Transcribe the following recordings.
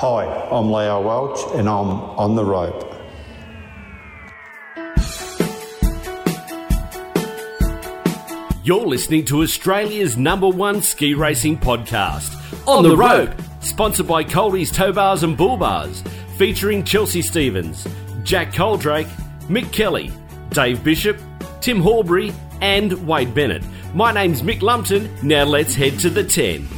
Hi, I'm Leo Welsh and I'm on the rope. You're listening to Australia's #1 ski racing podcast, On the Rope, sponsored by Coldi's Tow Bars and Bull Bars, featuring Chelsea Stevens, Jack Coldrake, Mick Kelly, Dave Bishop, Tim Horbury and Wade Bennett. My name's Mick Lumpton, now let's head to the 10.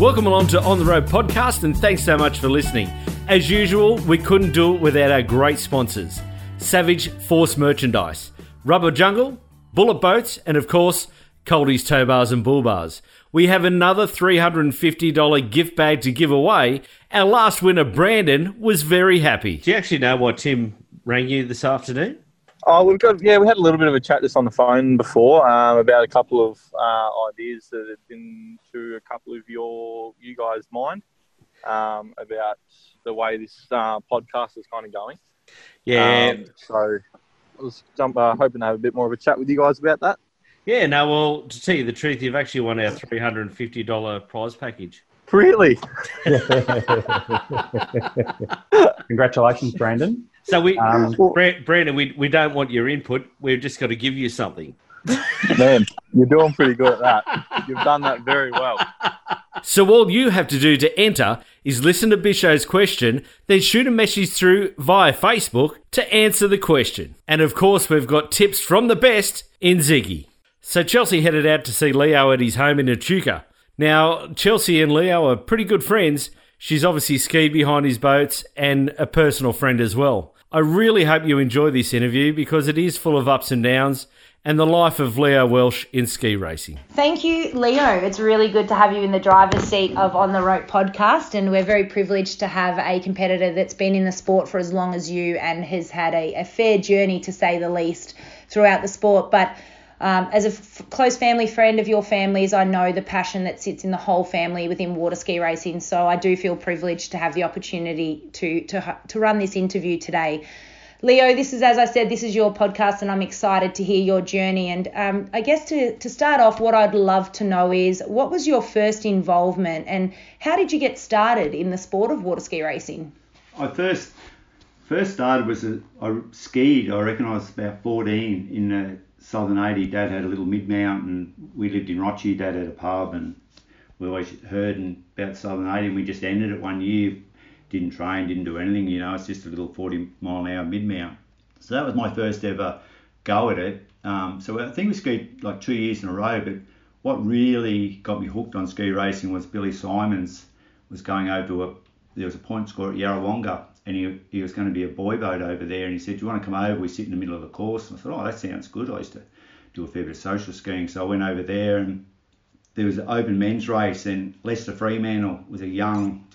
Welcome along to On The Road Podcast and thanks so much for listening. As usual, we couldn't do it without our great sponsors. Savage Force Merchandise, Rubber Jungle, Bullet Boats and of course, Coldi's Tow Bars and Bull Bars. We have another $350 gift bag to give away. Our last winner, Brandon, was very happy. Do you actually know why Tim rang you this afternoon? Oh, we had a little bit of a chat just on the phone before about a couple of ideas that had been to a couple of you guys' mind about the way this podcast is kind of going. Yeah. So I was hoping to have a bit more of a chat with you guys about that. Yeah, no, well, to tell you the truth, you've actually won our $350 prize package. Really? Congratulations, Brandon. So Brandon, we don't want your input. We've just got to give you something. Man, you're doing pretty good at that. You've done that very well. So all you have to do to enter is listen to Bisho's question, then shoot a message through via Facebook to answer the question. And of course, we've got tips from the best in Ziggy. So Chelsea headed out to see Leo at his home in Echuca. Now, Chelsea and Leo are pretty good friends. She's obviously skied behind his boats and a personal friend as well. I really hope you enjoy this interview because it is full of ups and downs and the life of Leo Welsh in ski racing. Thank you, Leo. It's really good to have you in the driver's seat of On The Rope podcast, and we're very privileged to have a competitor that's been in the sport for as long as you and has had a fair journey, to say the least, throughout the sport. But as a close family friend of your family's, I know the passion that sits in the whole family within water ski racing, so I do feel privileged to have the opportunity to run this interview today. Leo, this is, as I said, this is your podcast and I'm excited to hear your journey. And I guess to start off, what I'd love to know is, what was your first involvement and how did you get started in the sport of water ski racing? I first started I skied, I reckon I was about 14 in the Southern 80. Dad had a little mid-mount and we lived in Rochie. Dad had a pub and we always heard about Southern 80 and we just ended it one year. Didn't train, didn't do anything, you know, it's just a little 40-mile-an-hour mid-mount. So that was my first ever go at it. So I think we skied like 2 years in a row, but what really got me hooked on ski racing was Billy Simons was going over to there was a point scorer at Yarrawonga, and he was going to be a boy boat over there, and he said, do you want to come over? We sit in the middle of the course. And I thought, oh, that sounds good. I used to do a fair bit of social skiing. So I went over there and there was an open men's race, and Lester Fremantle was a young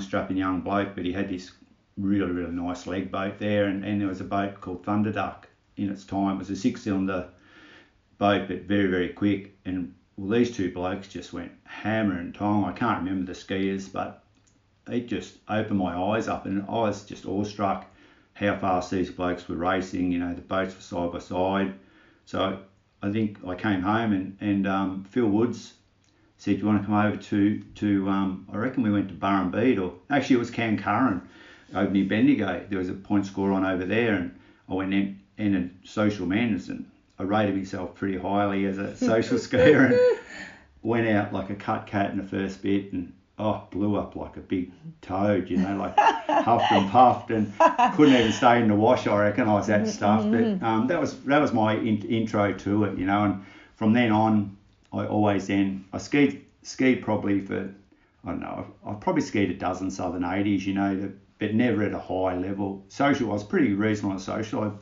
strapping young bloke, but he had this really, really nice leg boat there, and there was a boat called Thunder Duck in its time. It was a 6-cylinder boat, but very, very quick, and well, these two blokes just went hammer and tongs. I can't remember the skiers, but it just opened my eyes up, and I was just awestruck how fast these blokes were racing. You know, the boats were side by side. So I think I came home and Phil Woods said, you want to come over to I reckon we went to Burrambeed, or actually it was Cancurran, over near Bendigo. There was a point score on over there, and I went in and social men's, and I rated myself pretty highly as a social skier and went out like a cut cat in the first bit and blew up like a big toad, you know, like huffed and puffed and couldn't even stay in the wash, I reckon. I was that stuff. But that was my intro to it, you know, and from then on I skied probably for, I don't know, I've probably skied a dozen Southern 80s, you know, but never at a high level. Social, I was pretty reasonable at social.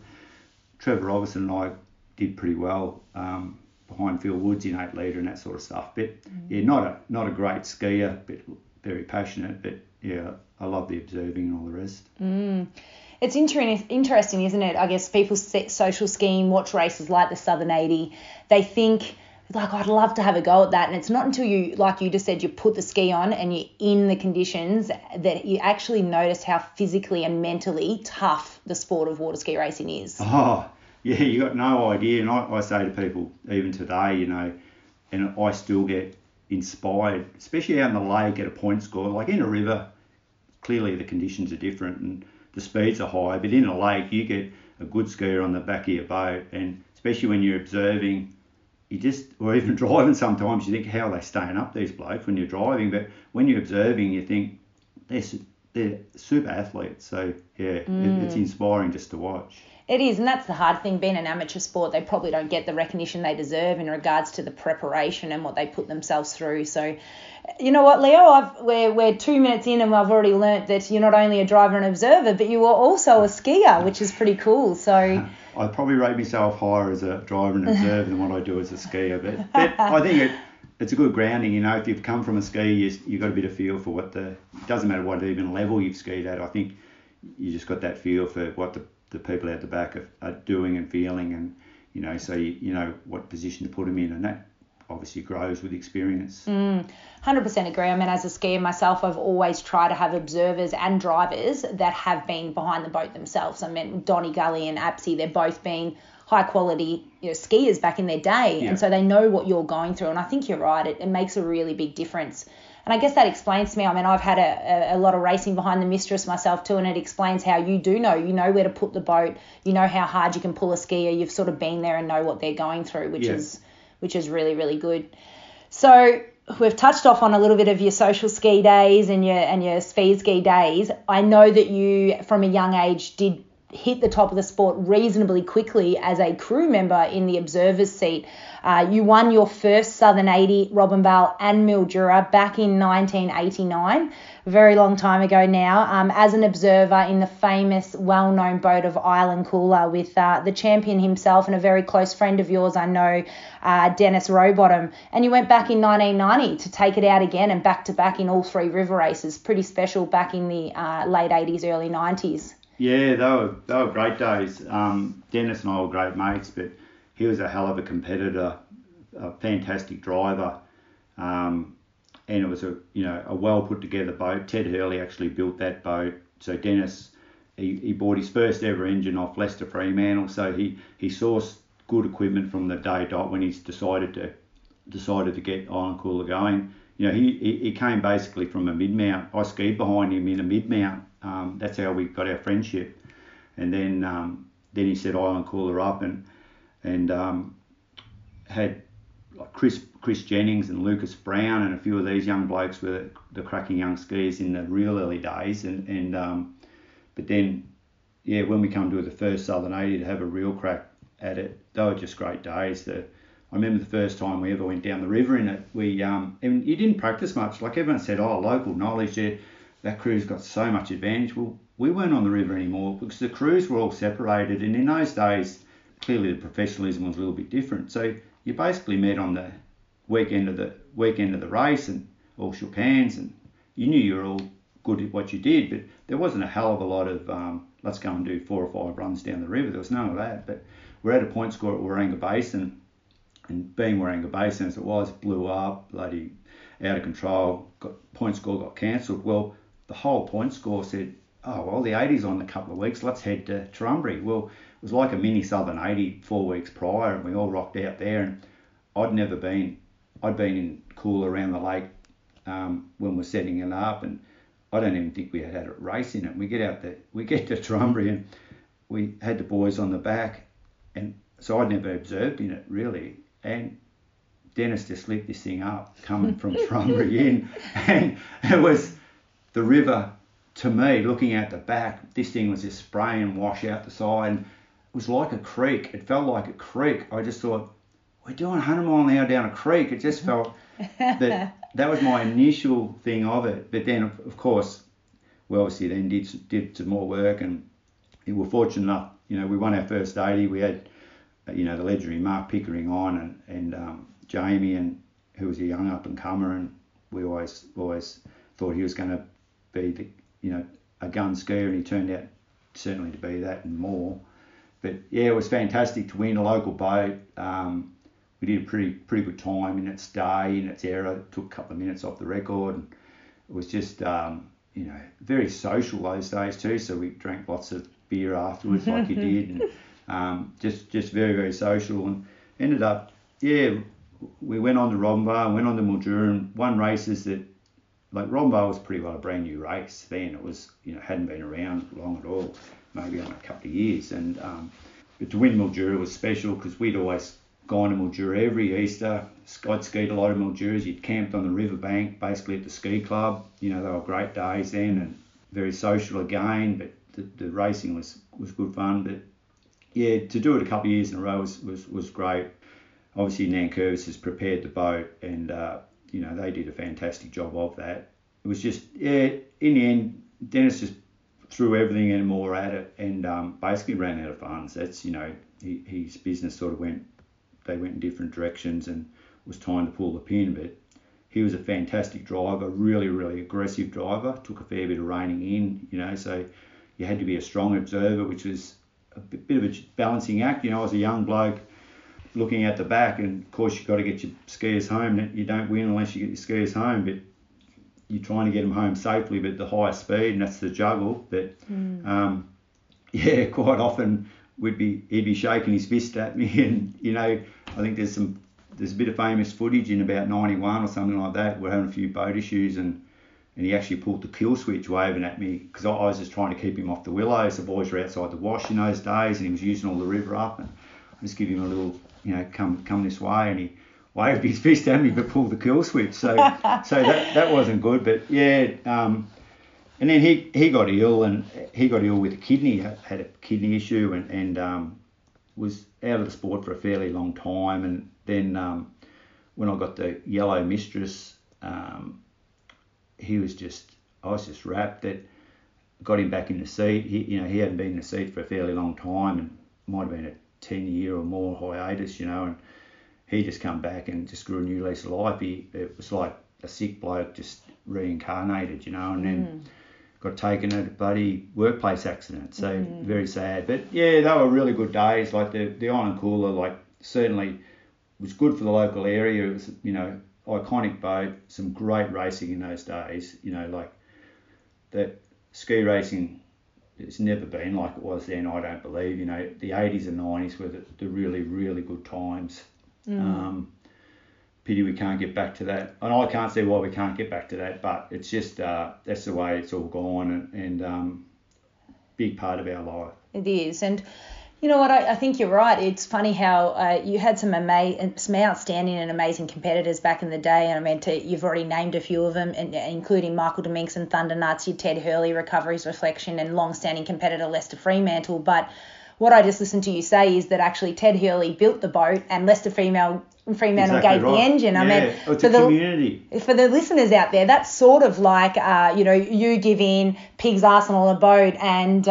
Trevor Robinson and I did pretty well behind Phil Woods in 8-litre and that sort of stuff. But yeah, not a great skier, but very passionate. But yeah, I love the observing and all the rest. Mm. it's interesting, isn't it? I guess people's social scheme, watch races like the Southern 80, they think, like, I'd love to have a go at that. And it's not until you, like you just said, you put the ski on and you're in the conditions that you actually notice how physically and mentally tough the sport of water ski racing is. Oh, yeah, you got no idea. And I say to people, even today, you know, and I still get inspired, especially out in the lake at a point score. Like in a river, clearly the conditions are different and the speeds are high, but in a lake you get a good skier on the back of your boat, and especially when you're observing, you just, or even driving sometimes, you think, how are they staying up, these blokes, when you're driving? But when you're observing, you think, they're super athletes. So, yeah, it's inspiring just to watch. It is, and that's the hard thing. Being an amateur sport, they probably don't get the recognition they deserve in regards to the preparation and what they put themselves through. So, you know what, Leo, we're 2 minutes in and I've already learnt that you're not only a driver and observer, but you are also a skier, which is pretty cool. So... I'd probably rate myself higher as a driver and observer than what I do as a skier. But I think it's a good grounding, you know. If you've come from a ski, you've got a bit of feel for what the... It doesn't matter what even level you've skied at. I think you just got that feel for what the people out the back are doing and feeling, and, you know, so you know what position to put them in, and that obviously grows with experience. 100% agree. I mean, as a skier myself, I've always tried to have observers and drivers that have been behind the boat themselves. I mean, Donnie Gully and Apsy, they're both been high quality, you know, skiers back in their day. Yeah. And so they know what you're going through. And I think you're right. It makes a really big difference. And I guess that explains to me, I mean, I've had a lot of racing behind the mistress myself too, and it explains how you do know. You know where to put the boat. You know how hard you can pull a skier. You've sort of been there and know what they're going through, which is really, really good. So we've touched off on a little bit of your social ski days and your speed ski days. I know that you, from a young age, did hit the top of the sport reasonably quickly as a crew member in the observer's seat. You won your first Southern 80, Robinvale and Mildura back in 1989, a very long time ago now, as an observer in the famous, well-known boat of Island Cooler with the champion himself and a very close friend of yours, I know, Dennis Rowbottom. And you went back in 1990 to take it out again and back-to-back in all three river races. Pretty special back in the late 80s, early 90s. Yeah, they were great days. Dennis and I were great mates, but he was a hell of a competitor, a fantastic driver, and it was a well put together boat. Ted Hurley actually built that boat. So Dennis, he bought his first ever engine off Lester Fremantle. So he sourced good equipment from the day dot when he decided to get Island Cooler going. You know, he came basically from a mid mount. I skied behind him in a mid mount. That's how we got our friendship, and then he said Island Cooler up, and had like Chris Jennings and Lucas Brown and a few of these young blokes were the cracking young skiers in the real early days, but then, yeah, when we come to the first Southern 80 to have a real crack at it, they were just great days. I remember the first time we ever went down the river in it, and you didn't practice much. Like everyone said, oh, local knowledge there. That crew's got so much advantage. Well, we weren't on the river anymore because the crews were all separated, and in those days, clearly the professionalism was a little bit different. So you basically met on the weekend of the race and all shook hands, and you knew you were all good at what you did, but there wasn't a hell of a lot of let's go and do 4 or 5 runs down the river. There was none of that. But we're at a point score at Waranga Basin, and being Waranga Basin as it was, blew up, bloody out of control. Point score got cancelled. Well, the whole point score said, oh, well, the 80's on in a couple of weeks. Let's head to Trumbury. Well, it was like a mini Southern 80 4 weeks prior, and we all rocked out there. And I'd been in Cooler around the lake when we're setting it up, and I don't even think we had a race in it. We get to Trumbury, and we had the boys on the back, and so I'd never observed in it really. And Dennis just lit this thing up coming from Trumbury in, and it was. The river, to me, looking out the back, this thing was just spray and wash out the side. And it was like a creek. It felt like a creek. I just thought, we're doing 100 mile an hour down a creek. It just felt that was my initial thing of it. But then, of course, we obviously then did some more work, and we were fortunate enough. You know, we won our first 80. We had, you know, the legendary Mark Pickering on and Jamie, and who was a young up and comer, and we always thought he was going to be a gun skier, and he turned out certainly to be that and more. But yeah, it was fantastic to win a local boat. We did a pretty good time in its day, in its era. It took a couple of minutes off the record. And it was just, you know, very social those days too. So we drank lots of beer afterwards, like you did, and just very, very social. And ended up, yeah, we went on to Robinvale, went on to Mildura, and won races that, like Robinvale was pretty well a brand new race then. It was, you know, hadn't been around long at all, maybe only a couple of years. And but to win Mildura was special because we'd always gone to Mildura every Easter. I'd skied a lot of Milduras. You'd camped on the riverbank, basically at the ski club. You know, they were great days then and very social again, but the racing was good fun. But yeah, to do it a couple of years in a row was great. Obviously, Nankervis has prepared the boat and, you know, they did a fantastic job of that. It was just, yeah, in the end, Dennis just threw everything and more at it and basically ran out of funds. That's, you know, his business sort of went, they went in different directions and it was time to pull the pin, but he was a fantastic driver, really, really aggressive driver, took a fair bit of reining in, you know, so you had to be a strong observer, which was a bit of a balancing act. You know, I was a young bloke looking at the back and, of course, you've got to get your skiers home. You don't win unless you get your skiers home, but you're trying to get them home safely, but the high speed, and that's the juggle. But, yeah, quite often he'd be shaking his fist at me and, you know, I think there's a bit of famous footage in about 91 or something like that. We're having a few boat issues and he actually pulled the kill switch waving at me because I was just trying to keep him off the willows. The boys were outside the wash in those days and he was using all the river up and I just give him a little, you know, come this way, and he waved his fist at me but pulled the kill switch. So that wasn't good. But yeah, and then he got ill with a kidney, had a kidney issue and was out of the sport for a fairly long time. And then when I got the yellow mistress, I was just wrapped. That got him back in the seat. He hadn't been in the seat for a fairly long time and might have been a 10-year or more hiatus, you know, and he just come back and just grew a new lease of life. It was like a sick bloke just reincarnated, you know, and then got taken at a bloody workplace accident. So very sad. But yeah, they were really good days. Like the Island Cooler, like certainly was good for the local area. It was, you know, iconic boat, some great racing in those days, you know, like that ski racing. It's never been like it was then, I don't believe. You know, the 80s and 90s were the really, really good times. Pity we can't get back to that. And I can't see why we can't get back to that, but it's just that's the way it's all gone and big part of our life. It is. And you know what, I think you're right. It's funny how you had some outstanding and amazing competitors back in the day. And I mean, you've already named a few of them, and including Michael Deminks and Thunder Nuts, your Ted Hurley, Recovery's Reflection, and long-standing competitor Lester Fremantle. But what I just listened to you say is that actually Ted Hurley built the boat and Lester Fremantle exactly gave right. The engine. I mean, it's a community. For the listeners out there, that's sort of like, you know, you giving Pig's Arsenal a boat and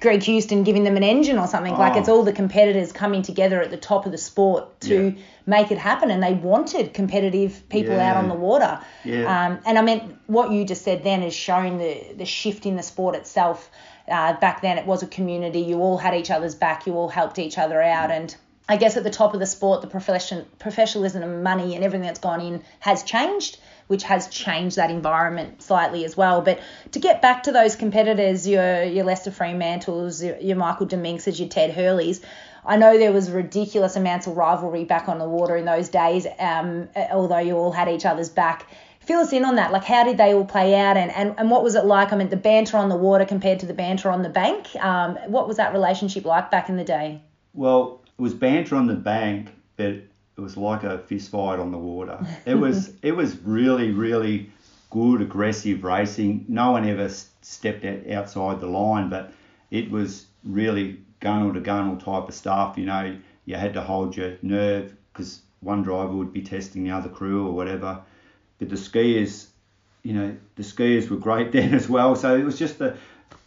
Greg Houston giving them an engine or something. Like it's all the competitors coming together at the top of the sport to make it happen, and they wanted competitive people out on the water. And I mean, what you just said then is showing the shift in the sport itself. Back then it was a community. You all had each other's back. You all helped each other out. And I guess at the top of the sport, the professionalism and money and everything that's gone in has changed, which has changed that environment slightly as well. But to get back to those competitors, your Lester Fremantles, your Michael Deminkses, your Ted Hurleys, I know there was ridiculous amounts of rivalry back on the water in those days, although you all had each other's back. Fill us in on that. Like, how did they all play out and what was it like? I mean, the banter on the water compared to the banter on the bank. What was that relationship like back in the day? Well, it was banter on the bank, but it was like a fist fight on the water. It was really, really good, aggressive racing. No one ever stepped outside the line, but it was really gunnel to gunnel type of stuff. You know, you had to hold your nerve because one driver would be testing the other crew or whatever. But the skiers, you know, were great then as well. So it was just the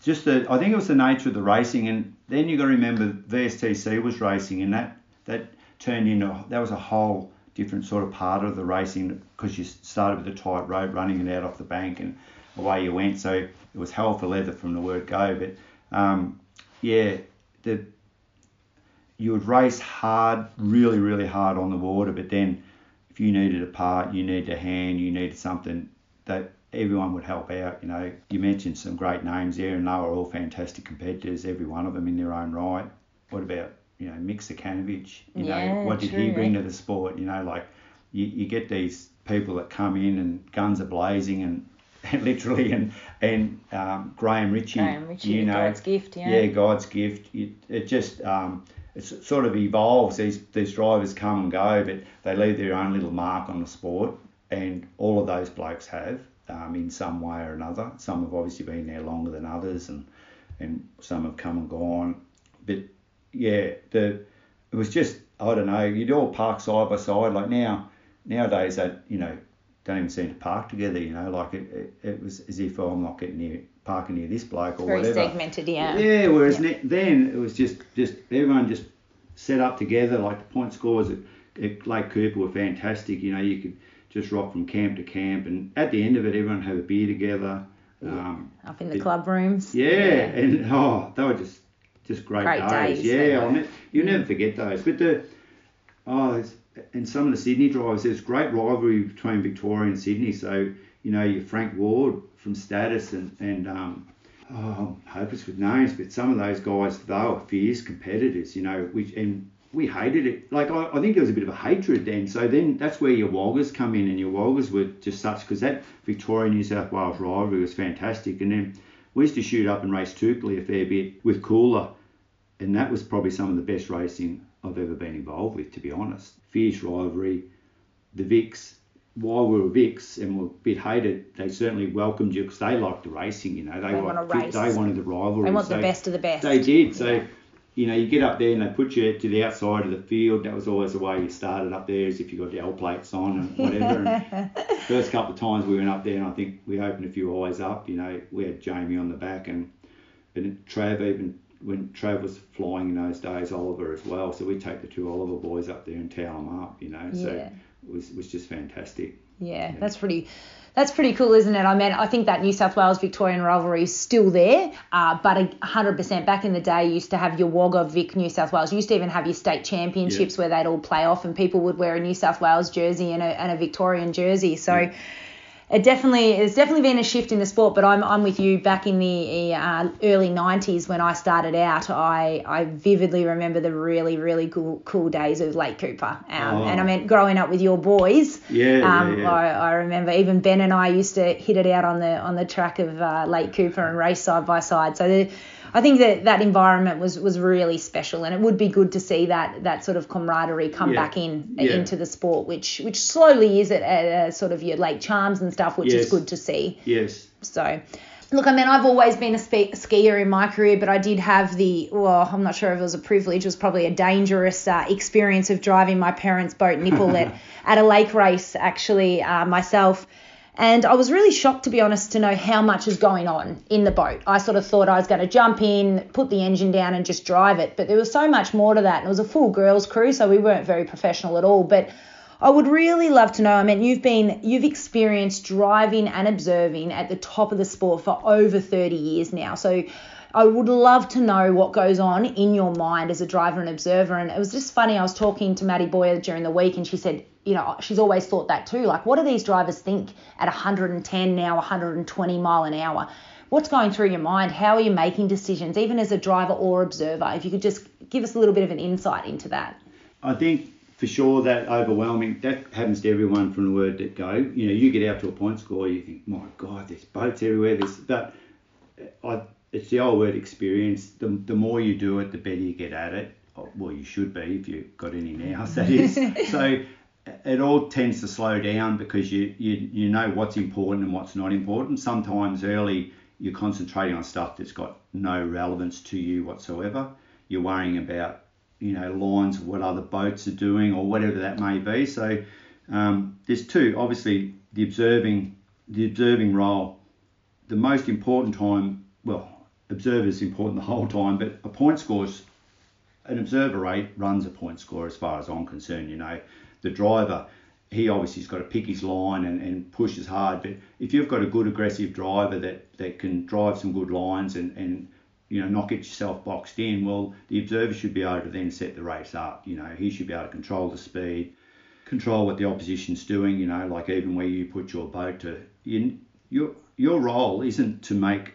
I think it was the nature of the racing. And then you got to remember VSTC was racing, and that turned into, that was a whole different sort of part of the racing, because you started with a tight rope, running it out off the bank and away you went. So it was hell for leather from the word go. But You would race hard, really, really hard on the water, but then if you needed a part, you needed a hand, you needed something, that everyone would help out. You know, you mentioned some great names there, and they were all fantastic competitors, every one of them in their own right. What about, you know, Mixa Kanovich? What did he bring to the sport? You know, like you get these people that come in and guns are blazing and Graham Ritchie. Graham Ritchie, you know, God's gift. Yeah, God's gift. It just it sort of evolves. These drivers come and go, but they leave their own little mark on the sport, and all of those blokes have in some way or another. Some have obviously been there longer than others, and some have come and gone. But yeah, it was just, I don't know. You'd all park side by side. Like nowadays, that, you know, don't even seem to park together, you know, like it was as if, I'm not getting near parking near this bloke or whatever. Very segmented, yeah. Yeah, whereas then it was just everyone just set up together, like the point scores at Lake Cooper were fantastic, you know, you could just rock from camp to camp, and at the end of it, everyone had a beer together. Up in the club rooms. Yeah, and they were just great days. Yeah, you'll never forget those. But and some of the Sydney drivers, there's great rivalry between Victoria and Sydney. So, you know, your Frank Ward from Status and I'm hopeless with names, but some of those guys, they were fierce competitors, you know, and we hated it. Like, I think there was a bit of a hatred then. So then that's where your Waggas come in, and your Waggas were just such, because that Victoria-New South Wales rivalry was fantastic. And then we used to shoot up and race Tookley a fair bit with Cooler, and that was probably some of the best racing I've ever been involved with, to be honest. Fierce rivalry, the Vicks, while we were Vicks and were a bit hated, they certainly welcomed you because they liked the racing, you know. They wanted the rivalry. They want the best of the best. They did. So, you know, you get up there and they put you to the outside of the field. That was always the way you started up there, is if you got the L plates on and whatever. And first couple of times we went up there, and I think we opened a few eyes up, you know. We had Jamie on the back and Trav even... When Trav was flying in those days, Oliver as well, so we'd take the two Oliver boys up there and towel them up, you know. Yeah. So it was just fantastic. Yeah, that's pretty cool, isn't it? I mean, I think that New South Wales-Victorian rivalry is still there, but 100% back in the day you used to have your Wagga Vic New South Wales. You used to even have your state championships where they'd all play off, and people would wear a New South Wales jersey and a Victorian jersey. So... Yeah. It's definitely been a shift in the sport, but I'm with you. Back in the early 90s when I started out, I vividly remember the really, really cool days of Lake Cooper. And I mean, growing up with your boys, I remember even Ben and I used to hit it out on the track of Lake Cooper and race side by side. So I think that environment was really special, and it would be good to see that sort of camaraderie come back into the sport, which slowly is at sort of your Lake Charms and stuff, which is good to see. Yes. So, look, I mean, I've always been a skier in my career, but I did have I'm not sure if it was a privilege, it was probably a dangerous experience of driving my parents' boat nipple at a lake race, actually, myself. And I was really shocked, to be honest, to know how much is going on in the boat. I sort of thought I was going to jump in, put the engine down and just drive it. But there was so much more to that. And it was a full girls crew, so we weren't very professional at all. But I would really love to know, I mean, you've experienced driving and observing at the top of the sport for over 30 years now. So I would love to know what goes on in your mind as a driver and observer. And it was just funny, I was talking to Maddie Boyer during the week, and she said, you know, she's always thought that too. Like, what do these drivers think at 110 now, 120 mile an hour? What's going through your mind? How are you making decisions, even as a driver or observer? If you could just give us a little bit of an insight into that. I think for sure that overwhelming, that happens to everyone from the word that go. You know, you get out to a point score, you think, my God, there's boats everywhere. It's the old word experience. The more you do it, the better you get at it. Well, you should be if you've got any now, that is. So... It all tends to slow down because you know what's important and what's not important. Sometimes early you're concentrating on stuff that's got no relevance to you whatsoever. You're worrying about, you know, lines, what other boats are doing or whatever that may be. So there's two. Obviously, the observing role, the most important time, well, observer's important the whole time, but a point score's, an observer rate runs a point score as far as I'm concerned, you know. The driver, he obviously has got to pick his line and push as hard. But if you've got a good aggressive driver that can drive some good lines and you know, not get yourself boxed in. Well, the observer should be able to then set the race up. You know, he should be able to control the speed, control what the opposition's doing. You know, like even where you put your boat to, your role isn't to make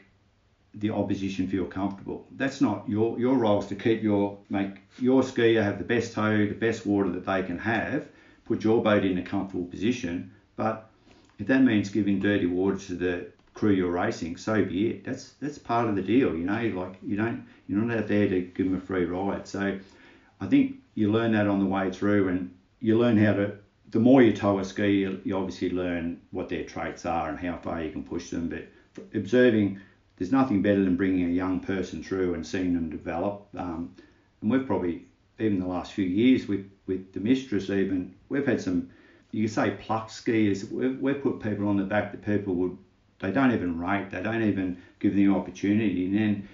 the opposition feel comfortable. That's not your role. Is to keep make your skier have the best tow, the best water that they can have. Put your boat in a comfortable position, but if that means giving dirty water to the crew you're racing, so be it. That's part of the deal, you know. Like you're not out there to give them a free ride. So I think you learn that on the way through, and you learn how to. The more you tow a ski, you obviously learn what their traits are and how far you can push them. But observing, there's nothing better than bringing a young person through and seeing them develop. And we've probably even the last few years with the mistress, even we've had some. You could say pluck skiers. We've put people on the back that people would. They don't even rate. They don't even give them the opportunity. And then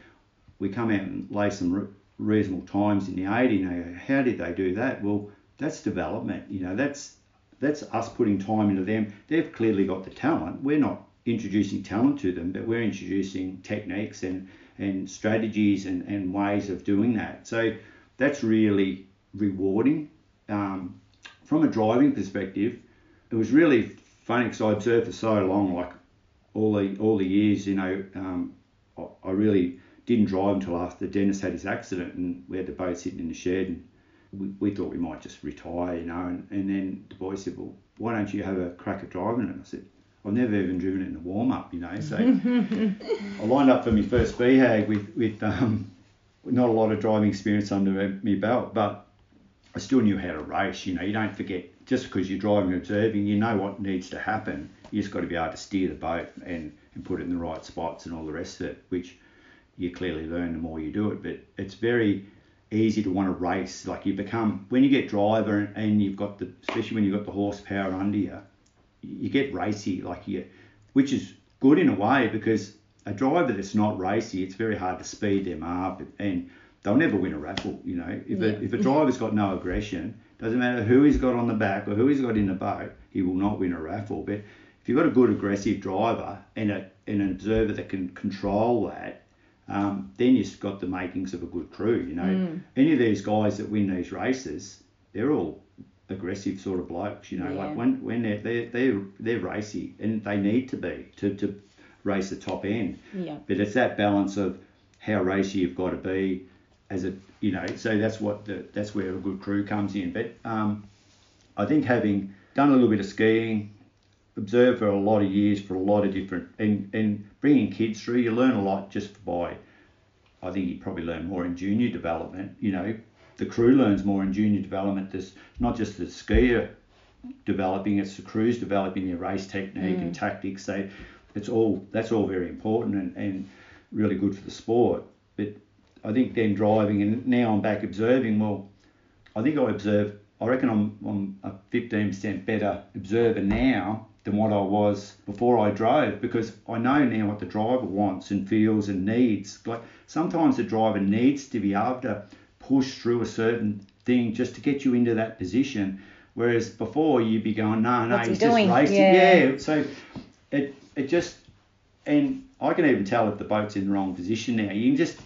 we come out and lay some reasonable times in the 80. You know, how did they do that? Well, that's development. You know, that's us putting time into them. They've clearly got the talent. We're not introducing talent to them, but we're introducing techniques and strategies and ways of doing that. So that's really rewarding. From a driving perspective, it was really funny because I observed for so long, like all the years, you know, I really didn't drive until after Dennis had his accident and we had the boat sitting in the shed, and we thought we might just retire, you know, and then the boy said, well, why don't you have a crack at driving it? And I said, I've never even driven it in a warm-up, you know, so I lined up for my first BHAG with not a lot of driving experience under my belt, but I still knew how to race. You know, you don't forget, just because you're driving and observing, you know what needs to happen. You just got to be able to steer the boat and put it in the right spots and all the rest of it, which you clearly learn the more you do it. But it's very easy to want to race. Like you become, when you get driver and you've got especially when you've got the horsepower under you, you get racy, which is good in a way, because a driver that's not racy, it's very hard to speed them up and they'll never win a raffle, you know. If a driver's got no aggression, doesn't matter who he's got on the back or who he's got in the boat, he will not win a raffle. But if you've got a good aggressive driver and an observer that can control that, then you've got the makings of a good crew, you know. Any of these guys that win these races, they're all aggressive sort of blokes, you know. Yeah. Like when they're racy, and they need to be to race the top end. Yeah. But it's that balance of how racy you've got to be. So that's where a good crew comes in. But I think having done a little bit of skiing, observed for a lot of years for a lot of different, and bringing kids through, you learn a lot just by. I think you probably learn more in junior development. You know, the crew learns more in junior development. There's not just the skier developing; it's the crews developing their race technique and tactics. So that's all very important and really good for the sport. But I think then driving, and now I'm back observing. Well, I think I observe. I reckon I'm a 15% better observer now than what I was before I drove, because I know now what the driver wants and feels and needs. Like sometimes the driver needs to be able to push through a certain thing just to get you into that position, whereas before you'd be going, no, he's just racing. Yeah. So it just, and I can even tell if the boat's in the wrong position now. You can just.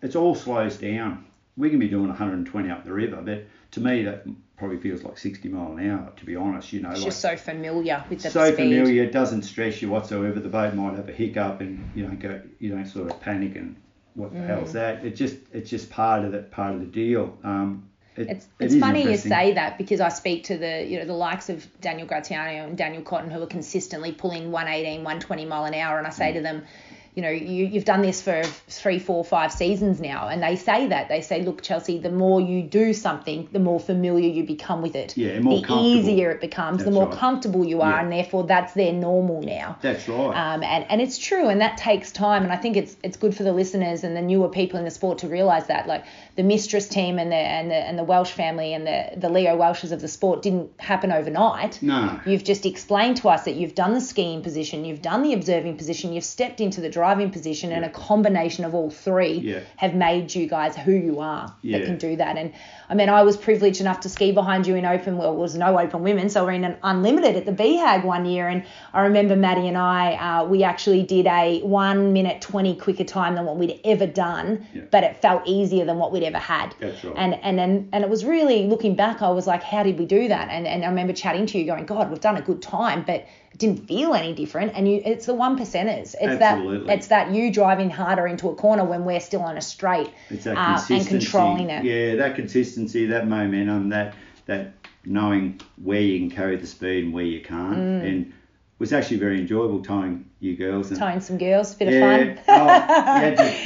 It all slows down. We can be doing 120 up the river, but to me that probably feels like 60 mile an hour, to be honest, you know. It's just so familiar with the speed. So familiar, it doesn't stress you whatsoever. The boat might have a hiccup and you don't go, you don't sort of panic and what the hell's that? It's just part of the deal. It's funny you say that, because I speak to the likes of Daniel Gratiano and Daniel Cotton, who are consistently pulling 118, 120 mile an hour, and I say to them, you know, you've done this for 3, 4, 5 seasons now. And they say that. They say, look, Chelsea, the more you do something, the more familiar you become with it. Yeah, the easier it becomes, that's the more comfortable you are, and therefore that's their normal now. That's right. And it's true, and that takes time. And I think it's good for the listeners and the newer people in the sport to realise that. Like the Mistress team and the Welsh family and the Leo Welshes of the sport didn't happen overnight. No. You've just explained to us that you've done the skiing position, you've done the observing position, you've stepped into the driving driving position, and a combination of all three have made you guys who you are that can do that. And, I mean, I was privileged enough to ski behind you in open – well, it was no open women, so we're in an unlimited at the BHAG one year. And I remember Maddie and I, we actually did a 1:20 quicker time than what we'd ever done, but it felt easier than what we'd ever had. That's right. And it was really, looking back, I was like, how did we do that? And I remember chatting to you going, God, we've done a good time, but – didn't feel any different. And you, it's the one percenters. It's that you driving harder into a corner when we're still on a straight, and controlling it. Yeah, that consistency, that momentum, that knowing where you can carry the speed and where you can't. And it was actually very enjoyable tying you girls. And tying some girls, bit of fun.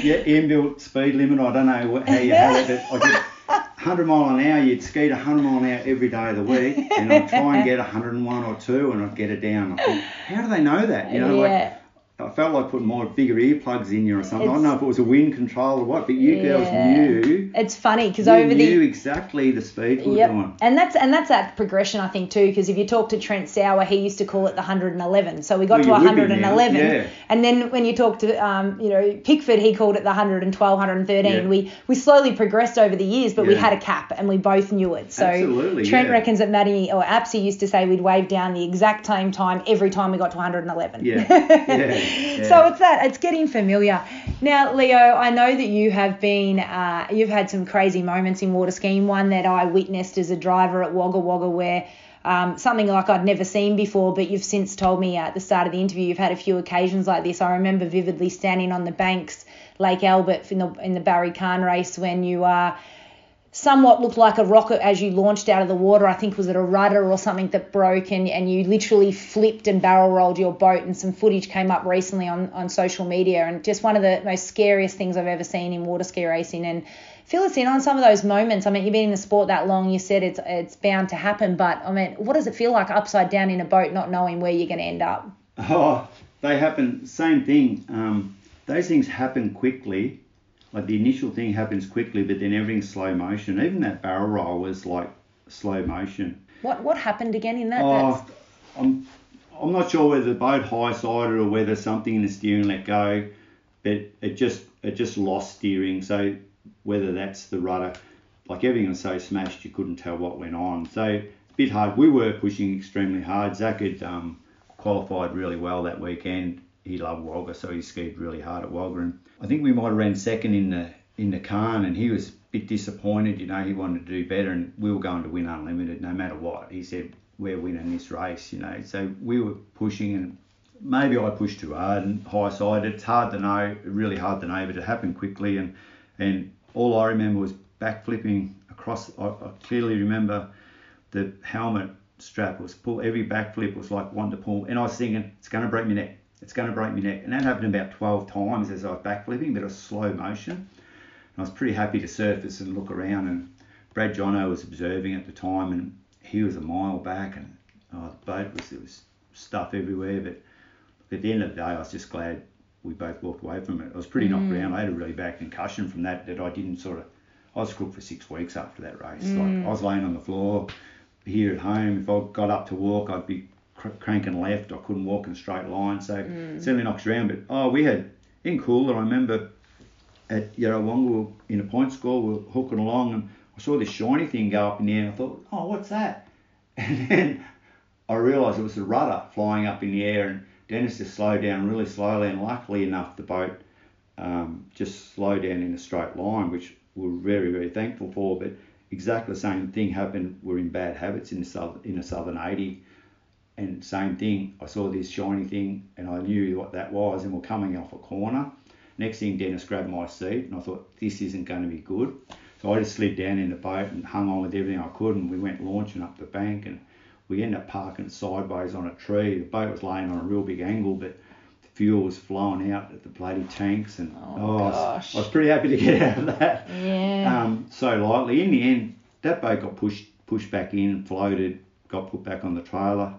Inbuilt speed limit. I don't know how you had it, but I just... 100 mile an hour, you'd ski to 100 mile an hour every day of the week, and I'd try and get 101 or 2 and I'd get it down. I thought, how do they know that? You know, like I felt like putting more bigger earplugs in you or something. I don't know if it was a wind control or what, but you girls knew. It's funny because you knew exactly the speed we were doing. And that's that progression, I think, too, because if you talk to Trent Sauer, he used to call it the 111. So we got to 111. And then when you talk to, Pickford, he called it the 112, 113. Yeah. We slowly progressed over the years, but we had a cap and we both knew it. So absolutely, Trent reckons that Maddie or Apsy used to say we'd wave down the exact same time every time we got to 111. So it's getting familiar. Now, Leo, I know that you have been, you've had some crazy moments in water skiing. One that I witnessed as a driver at Wagga Wagga, where something like I'd never seen before, but you've since told me at the start of the interview you've had a few occasions like this. I remember vividly standing on the banks, Lake Albert, in the Barry Carn race when you somewhat looked like a rocket as you launched out of the water. I think was it a rudder or something that broke, and you literally flipped and barrel rolled your boat, and some footage came up recently on social media, and just one of the most scariest things I've ever seen in water ski racing. And fill us in on some of those moments. I mean, you've been in the sport that long, you said it's bound to happen, but I mean, what does it feel like upside down in a boat not knowing where you're going to end up? Oh, they happen, same thing. Those things happen quickly. Like the initial thing happens quickly, but then everything's slow motion. Even that barrel roll was like slow motion. What happened again in that? Oh, I'm not sure whether the boat high sided or whether something in the steering let go, but it just lost steering. So whether that's the rudder, like everything was so smashed, you couldn't tell what went on. So a bit hard. We were pushing extremely hard. Zach had qualified really well that weekend. He loved Wagga, so he skied really hard at Wagga. And I think we might have ran second in the Carn, and he was a bit disappointed. You know, he wanted to do better, and we were going to win unlimited no matter what. He said, we're winning this race, you know. So we were pushing, and maybe I pushed too hard and high side. It's hard to know, really hard to know, but it happened quickly. And all I remember was backflipping across. I clearly remember the helmet strap was pulled. Every backflip was like one to pull, and I was thinking, it's going to break my neck. It's going to break my neck. And that happened about 12 times as I was backflipping, but it was slow motion. And I was pretty happy to surface and look around. And Brad Jono was observing at the time, and he was a mile back. And the boat was, there was stuff everywhere. But at the end of the day, I was just glad we both walked away from it. I was pretty knocked around. I had a really bad concussion from that I didn't I was crook for 6 weeks after that race. Like I was laying on the floor here at home. If I got up to walk, I'd be cranking left. I couldn't walk in a straight line, so certainly knocks you around. But we had in Cooler, I remember at Yarrawonga, we were in a point score, we were hooking along, and I saw this shiny thing go up in the air, and I thought, what's that? And then I realised it was the rudder flying up in the air, and Dennis just slowed down really slowly, and luckily enough the boat just slowed down in a straight line, which we're very, very thankful for. But exactly the same thing happened. We're in Bad Habits in the Southern 80. And same thing, I saw this shiny thing and I knew what that was, and we're coming off a corner. Next thing, Dennis grabbed my seat and I thought, this isn't going to be good. So I just slid down in the boat and hung on with everything I could, and we went launching up the bank, and we ended up parking sideways on a tree. The boat was laying on a real big angle, but the fuel was flowing out at the bloody tanks, and I was pretty happy to get out of that so lightly. In the end, that boat got pushed back in, floated, got put back on the trailer.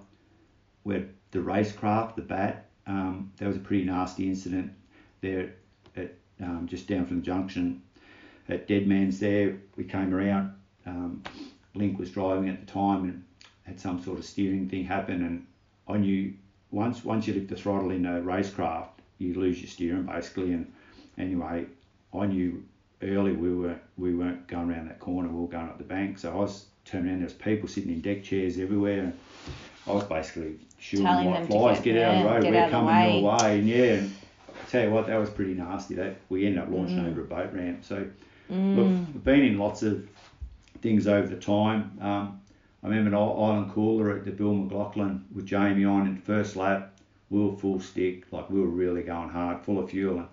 Where the racecraft, the bat, there was a pretty nasty incident there at just down from the junction at Deadman's there. We came around, Link was driving at the time and had some sort of steering thing happen, and I knew once you lift the throttle in a racecraft, you lose your steering basically. And anyway, I knew early we weren't going around that corner, we were going up the bank. So I was turning around, there was people sitting in deck chairs everywhere, and I was basically shooting white flies, get out of the road, we're coming your way. And yeah, and I tell you what, that was pretty nasty. That we ended up launching over a boat ramp. So look, I've been in lots of things over the time. I remember an Island Cooler at the Bill McLaughlin with Jamie on in the first lap. We were full stick, like we were really going hard, full of fuel. And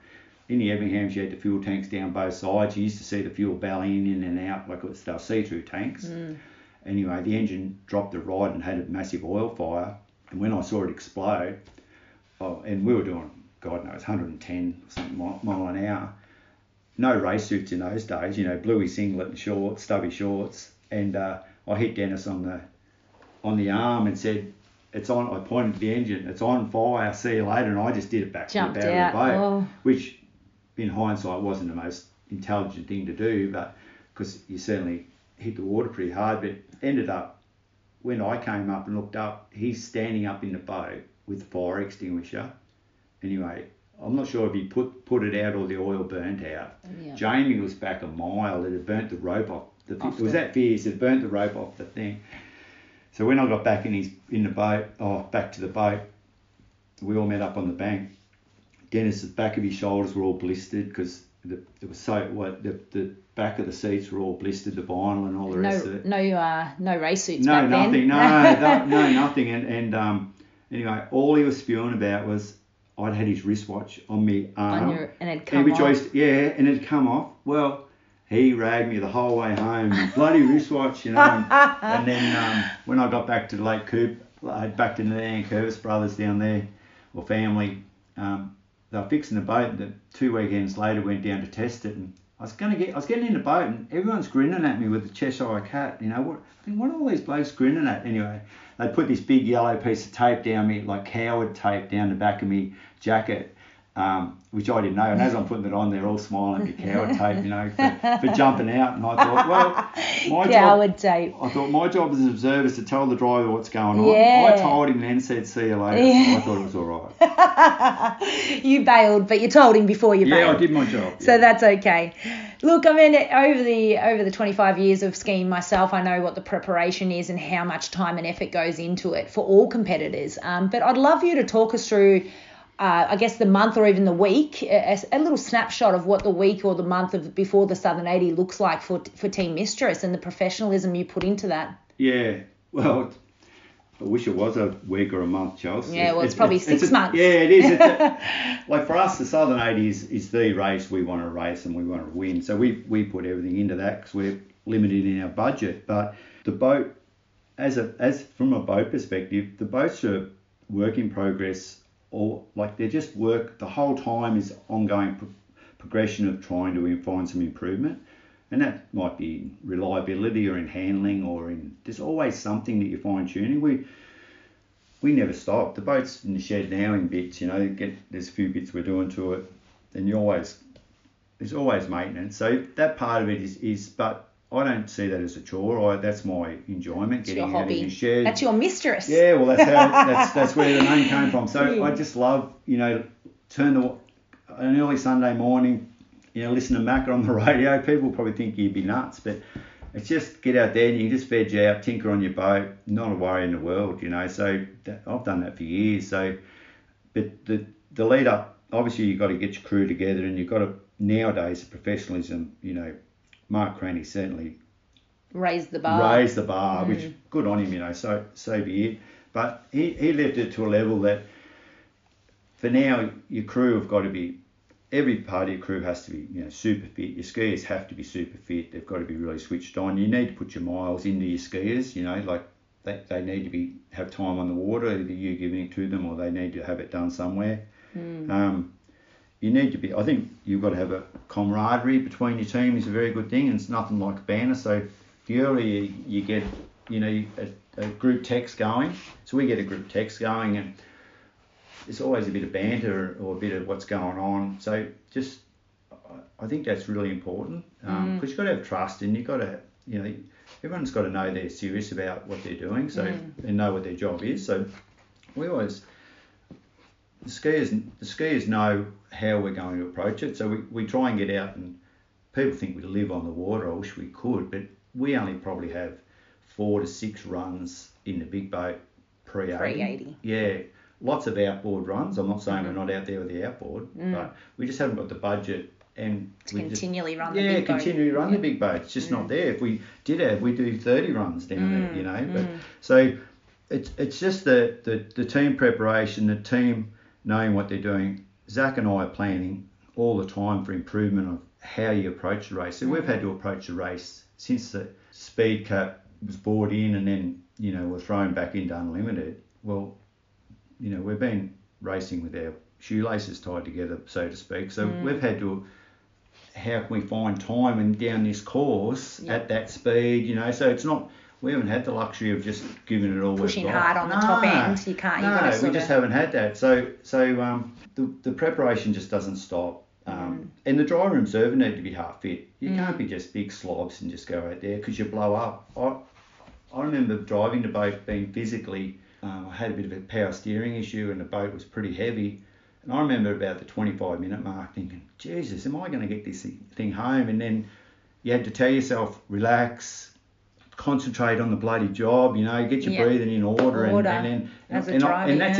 in the Everinghams, you had the fuel tanks down both sides. You used to see the fuel bellying in and out, like it was those see-through tanks. Anyway, the engine dropped the ride and had a massive oil fire. And when I saw it explode, and we were doing, God knows, 110 or something mile an hour. No race suits in those days, you know, bluey singlet and shorts, stubby shorts. And I hit Dennis on the arm and said, "It's on." I pointed to the engine. "It's on fire. See you later." And I just did it back to the bow of the boat, which, in hindsight, wasn't the most intelligent thing to do, but because you certainly hit the water pretty hard. But ended up, when I came up and looked up, he's standing up in the boat with the fire extinguisher. Anyway, I'm not sure if he put it out or the oil burnt out. Yeah. Jamie was back a mile. It had burnt the rope off. It was that fierce. It burnt the rope off the thing. So when I got back back to the boat, we all met up on the bank. Dennis's back of his shoulders were all blistered because the back of the seats were all blistered, the vinyl and all the rest of it. No race suits back then. No, nothing. And anyway, all he was spewing about was I'd had his wristwatch on me arm. And it'd come off. And it'd come off. Well, he ragged me the whole way home. Bloody wristwatch, you know. And then when I got back to Lake Cooper, back to the Nankervis brothers down there, or family, they were fixing the boat. And 2 weekends later, went down to test it, and I was getting in the boat, and everyone's grinning at me with the Cheshire Cat. You know, what are all these blokes grinning at? Anyway, they put this big yellow piece of tape down me, like coward tape, down the back of me jacket. Which I didn't know, and as I'm putting it on, they're all smiling at coward tape, you know, for jumping out. And I thought, my job as an observer is to tell the driver what's going on. Yeah. I told him then, said, "See you later." Yeah. I thought it was all right. You bailed, but you told him before you bailed. Yeah, I did my job. So that's okay. Look, I mean, over the 25 years of skiing myself, I know what the preparation is and how much time and effort goes into it for all competitors. But I'd love you to talk us through, I guess, the month or even the week, a little snapshot of what the week or the month of before the Southern 80 looks like for Team Mistress and the professionalism you put into that. Yeah, well, I wish it was a week or a month, Chelsea. Yeah, well, it's probably 6 months. Yeah, it is. Like for us, the Southern 80 is the race we want to race and we want to win. So we put everything into that because we're limited in our budget. But the boat, as from a boat perspective, the boats are work in progress. Or like they just work the whole time is ongoing progression of trying to find some improvement, and that might be in reliability or in handling or in there's always something that you're fine tuning. We never stop. The boat's in the shed now in bits, you know. There's a few bits we're doing to it, and there's always maintenance. So that part of it is, but I don't see that as a chore. That's my enjoyment, getting out of your shed. That's your mistress. Yeah, well, that's where the name came from. So yeah. I just love, you know, an early Sunday morning, you know, listen to Macca on the radio. People probably think you'd be nuts, but it's just get out there and you can just veg out, tinker on your boat, not a worry in the world, you know. So I've done that for years. So, but the lead up, obviously you've got to get your crew together and you've got to, nowadays, professionalism, you know, Mark Craney certainly raised the bar, which good on him, you know, so be it. But he left it to a level that for now your crew have got to be, every part of your crew has to be, you know, super fit. Your skiers have to be super fit. They've got to be really switched on. You need to put your miles into your skiers, you know, like they need to have time on the water, either you giving it to them or they need to have it done somewhere. You need to be, I think you've got to have a camaraderie between your team is a very good thing, and it's nothing like a banner. So the earlier you get, you know, a group text going, so we get a group text going and it's always a bit of banter or a bit of what's going on. So just, I think that's really important because you've got to have trust and you've got to, you know, everyone's got to know they're serious about what they're doing, so and know what their job is. So we always... The skiers know how we're going to approach it, so we try and get out, and people think we live on the water. I wish we could, but we only probably have 4 to 6 runs in the big boat pre-80. Yeah, lots of outboard runs. I'm not saying we're not out there with the outboard, but we just haven't got the budget and to continually run the big boat. The big boat. It's just not there. If we did have, we'd do 30 runs down there, you know. But so it's just the team preparation, the team knowing what they're doing. Zach and I are planning all the time for improvement of how you approach the race. So we've had to approach the race since the speed cap was brought in and then, you know, were thrown back into unlimited. Well, you know, we've been racing with our shoelaces tied together, so to speak. So we've had to, how can we find time and down this course at that speed, you know? So it's not, we haven't had the luxury of just giving it all. Pushing hard on the top end, you can't. Just haven't had that. So the preparation just doesn't stop. And the dry room server need to be half fit. You can't be just big slobs and just go out there because you blow up. I remember driving the boat being physically, I had a bit of a power steering issue and the boat was pretty heavy. And I remember about the 25-minute mark thinking, Jesus, am I going to get this thing home? And then you had to tell yourself, relax, concentrate on the bloody job, you know, get your breathing in order. And that's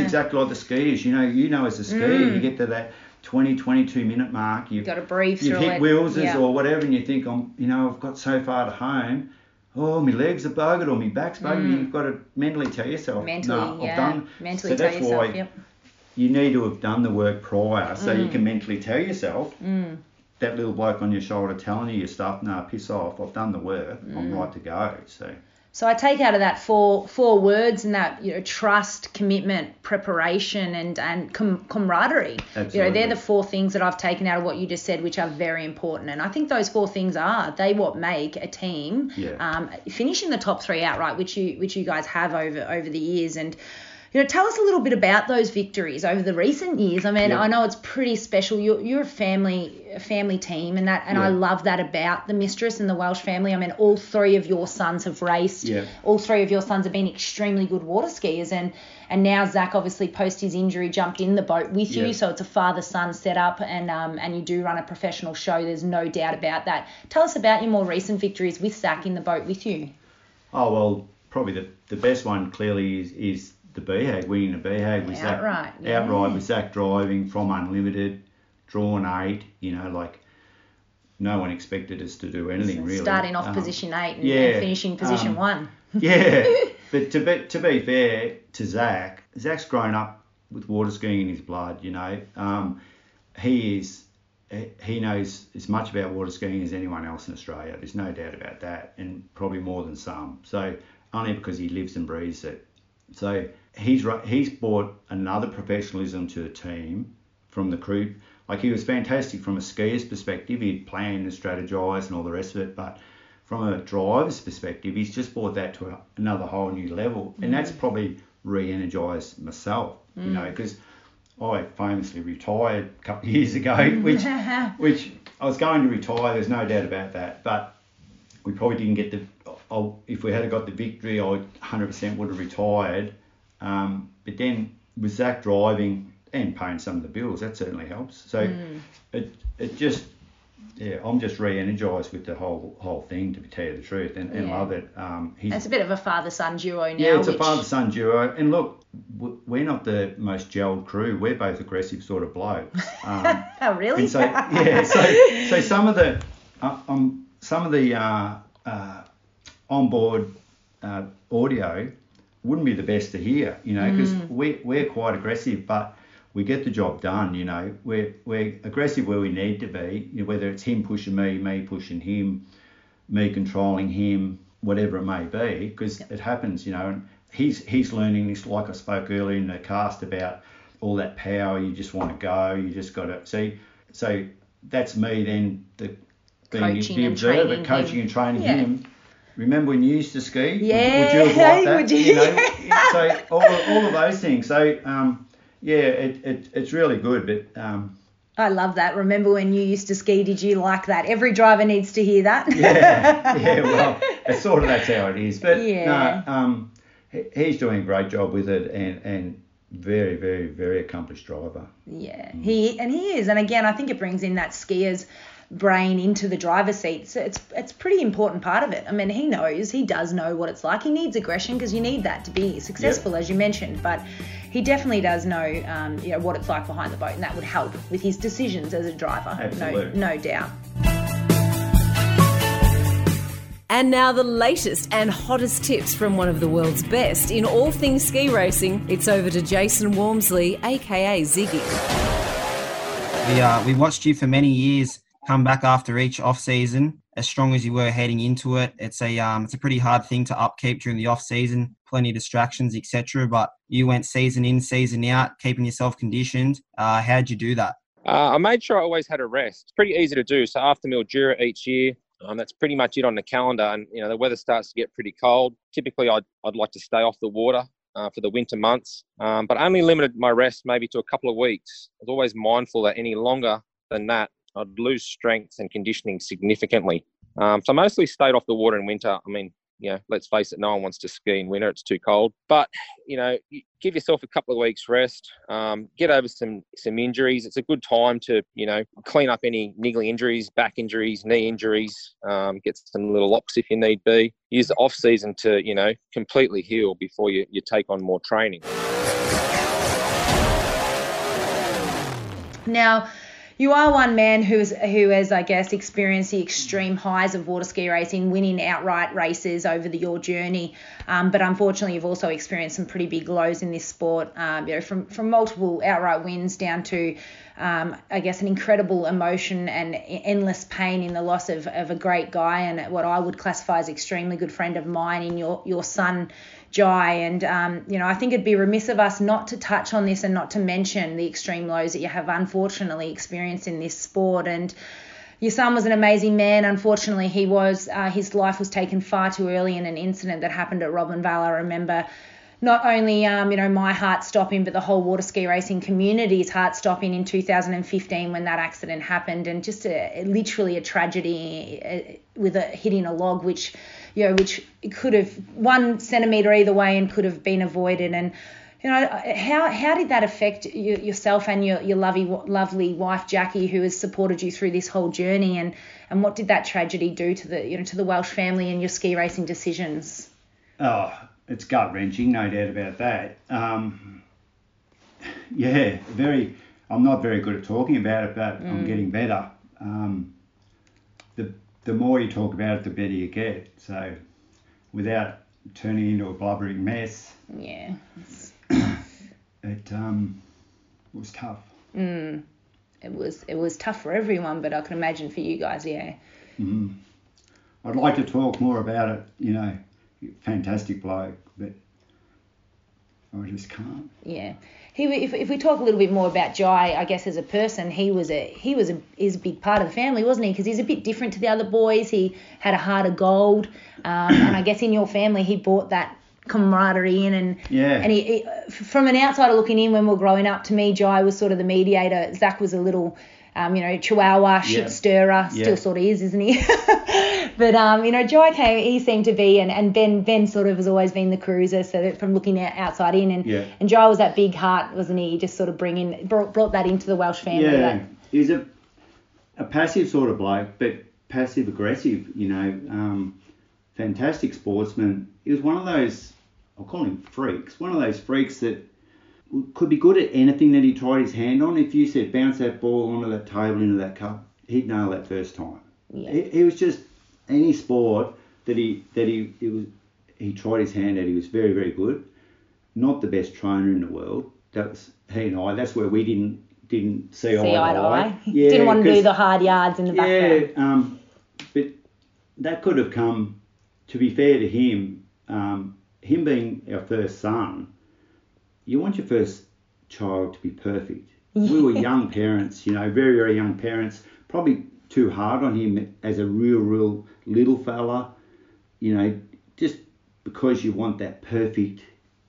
exactly like the skiers, you know as a skier, you get to that 22-minute mark, you've got to breathe through it. You've hit Willses or whatever and you think, I've got so far to home. Oh, my legs are buggered or my back's buggered. You've got to mentally tell yourself. You need to have done the work prior so you can mentally tell yourself, that little bloke on your shoulder telling you your stuff, nah, piss off, I've done the work, I'm right to go. So I take out of that four words and that, trust, commitment, preparation and camaraderie. Absolutely. They're the 4 things that I've taken out of what you just said, which are very important. And I think those 4 things are what make a team finishing the top 3 outright, which you guys have over the years. And tell us a little bit about those victories over the recent years. I mean, I know it's pretty special. You're a family team, and I love that about the Mistress and the Welsh family. I mean, all 3 of your sons have raced. Yeah. All 3 of your sons have been extremely good water skiers, and now Zach, obviously, post his injury, jumped in the boat with you. So it's a father-son setup, and you do run a professional show. There's no doubt about that. Tell us about your more recent victories with Zach in the boat with you. Oh well, probably the best one clearly is the BHAG, winning the BHAG with Zach. Outright with Zach driving from unlimited, drawn 8, like no one expected us to do anything really. Starting off position 8 and finishing position 1. But to be fair to Zach, Zach's grown up with water skiing in his blood, He knows as much about water skiing as anyone else in Australia. There's no doubt about that, and probably more than some. So only because he lives and breathes it. So he's brought another professionalism to the team from the crew. Like, he was fantastic from a skier's perspective. He'd plan and strategise and all the rest of it. But from a driver's perspective, he's just brought that to another whole new level. And that's probably re-energised myself, because I famously retired a couple of years ago, which I was going to retire. There's no doubt about that. But we probably didn't get if we had got the victory, I 100% would have retired. But then with Zach driving and paying some of the bills, that certainly helps. So I'm just re-energised with the whole thing, to tell you the truth, and love it. That's a bit of a father-son duo now. Yeah, it's a father-son duo. And look, we're not the most gelled crew. We're both aggressive sort of blokes. Oh, really? So, so some of the onboard audio wouldn't be the best to hear, because we're quite aggressive, but we get the job done, We're aggressive where we need to be, whether it's him pushing me pushing him, me controlling him, whatever it may be, because it happens, and he's learning this, like I spoke earlier in the cast about all that power, you just want to go, you just got to see. So that's me then, coaching and training him. Remember when you used to ski? Yeah. Would you have liked that? Would you? So all of those things. So, it's really good. But I love that. Remember when you used to ski? Did you like that? Every driver needs to hear that. Yeah. Well, it's that's how it is. But no, he's doing a great job with it, and very, very, very accomplished driver. Yeah, he is. And again, I think it brings in that skier's brain into the driver's seat. So it's pretty important part of it. I mean, he does know what it's like. He needs aggression because you need that to be successful, as you mentioned. But he definitely does know, what it's like behind the boat, and that would help with his decisions as a driver. Absolutely. No doubt. And now the latest and hottest tips from one of the world's best in all things ski racing. It's over to Jason Walmsley, aka Ziggy. We watched you for many years come back after each off-season as strong as you were heading into it. It's a pretty hard thing to upkeep during the off-season, plenty of distractions, etc. But you went season in, season out, keeping yourself conditioned. How'd you do that? I made sure I always had a rest. It's pretty easy to do. So after Mildura each year, that's pretty much it on the calendar. And, the weather starts to get pretty cold. Typically, I'd like to stay off the water for the winter months, but only limited my rest maybe to a couple of weeks. I was always mindful that any longer than that, I'd lose strength and conditioning significantly. So I mostly stayed off the water in winter. I mean, let's face it, no one wants to ski in winter. It's too cold. But, give yourself a couple of weeks rest, get over some injuries. It's a good time to, clean up any niggling injuries, back injuries, knee injuries, get some little locks if you need be. Use the off-season to, completely heal before you take on more training. Now, you are one man who has, I guess, experienced the extreme highs of water ski racing, winning outright races over your journey. But unfortunately, you've also experienced some pretty big lows in this sport, from multiple outright wins down to, I guess, an incredible emotion and endless pain in the loss of a great guy and what I would classify as extremely good friend of mine in your son, Jai. And, I think it'd be remiss of us not to touch on this and not to mention the extreme lows that you have unfortunately experienced in this sport. And your son was an amazing man. Unfortunately, he was. His life was taken far too early in an incident that happened at Robinvale. I remember not only, my heart stopping, but the whole water ski racing community's heart stopping in 2015 when that accident happened, and just literally a tragedy with hitting a log, which could have 1 centimetre either way and could have been avoided. And, how did that affect yourself and your lovely wife, Jackie, who has supported you through this whole journey? And what did that tragedy do to the Welsh family and your ski racing decisions? Oh, it's gut-wrenching, no doubt about that. I'm not very good at talking about it, but I'm getting better. The more you talk about it, the better you get. So without turning into a blubbering mess, it was tough. It was tough for everyone, but I can imagine for you guys, I'd like to talk more about it, fantastic bloke, but I just can't. Yeah, if we talk a little bit more about Jai, I guess as a person, he is a big part of the family, wasn't he? Because he's a bit different to the other boys. He had a heart of gold, and I guess in your family he brought that camaraderie in, and he from an outsider looking in when we were growing up, to me Jai was sort of the mediator. Zach was a little, chihuahua, shit stirrer, still sort of is, isn't he? But, Jai came, he seemed to be, and Ben sort of has always been the cruiser, so that from looking outside in, and Jai was that big heart, wasn't he? He just sort of brought that into the Welsh family. Yeah, like. He's a passive sort of bloke, but passive-aggressive, fantastic sportsman. He was one of those, I'll call him freaks, that could be good at anything that he tried his hand on. If you said bounce that ball onto that table, into that cup, he'd nail that first time. Yeah. He was just... any sport that he tried his hand at, he was very, very good. Not the best trainer in the world. That was he and I. That's where we didn't see eye to eye. Yeah, didn't want to do the hard yards in the background. Yeah, but that could have come. To be fair to him, him being our first son, you want your first child to be perfect. Yeah. We were young parents, very, very young parents. Probably too hard on him as a real little fella, just because you want that perfect,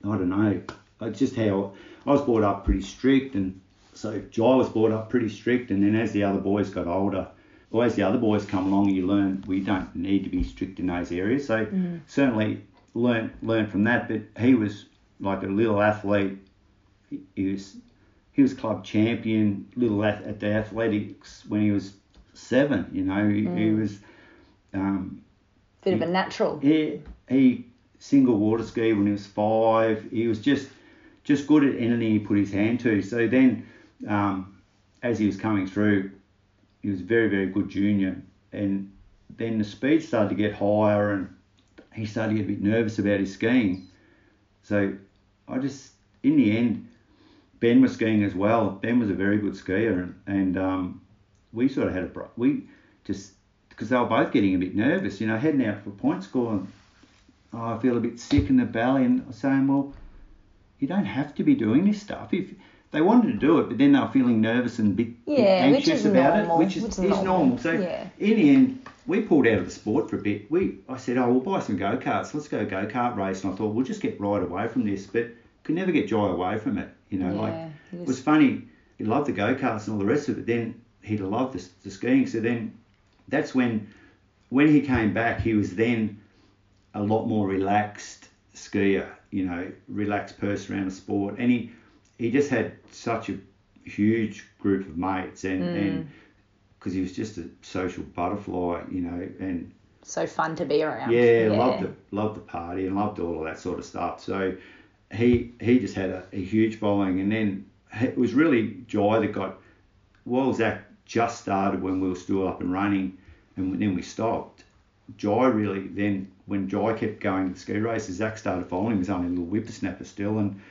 I don't know, it's just how I was brought up, pretty strict, and so Jai was brought up pretty strict, and then as the other boys got older, or as the other boys come along, you learn we don't need to be strict in those areas, so certainly learn from that, but he was like a little athlete, He was club champion, at the athletics when he was 7. You know, he was bit of a natural. He single water ski when he was 5. He was just good at anything he put his hand to. So then, as he was coming through, he was very, very good junior. And then the speed started to get higher, and he started to get a bit nervous about his skiing. So in the end, Ben was skiing as well. Ben was a very good skier, and we sort of had because they were both getting a bit nervous, you know, heading out for point score, and I feel a bit sick in the belly, and saying, well, you don't have to be doing this stuff. If they wanted to do it, but then they were feeling nervous and a bit anxious about it, which is normal. So in the end, we pulled out of the sport for a bit. I said, oh, we'll buy some go-karts. Let's go go-kart race. And I thought, we'll just get right away from this, but could never get Jai away from it. You know, it was funny. He loved the go-karts and all the rest of it. Then he loved the skiing. So then that's when he came back, he was then a lot more relaxed skier, you know, relaxed person around the sport. And he just had such a huge group of mates, and because he was just a social butterfly, you know, and so fun to be around. Yeah, loved the party and loved all of that sort of stuff. So he just had a huge following, and then it was really Jai that Zach just started when we were still up and running, and then we stopped. Jai really then, when Jai kept going to the ski races, Zach started following him. He was only a little whippersnapper still, and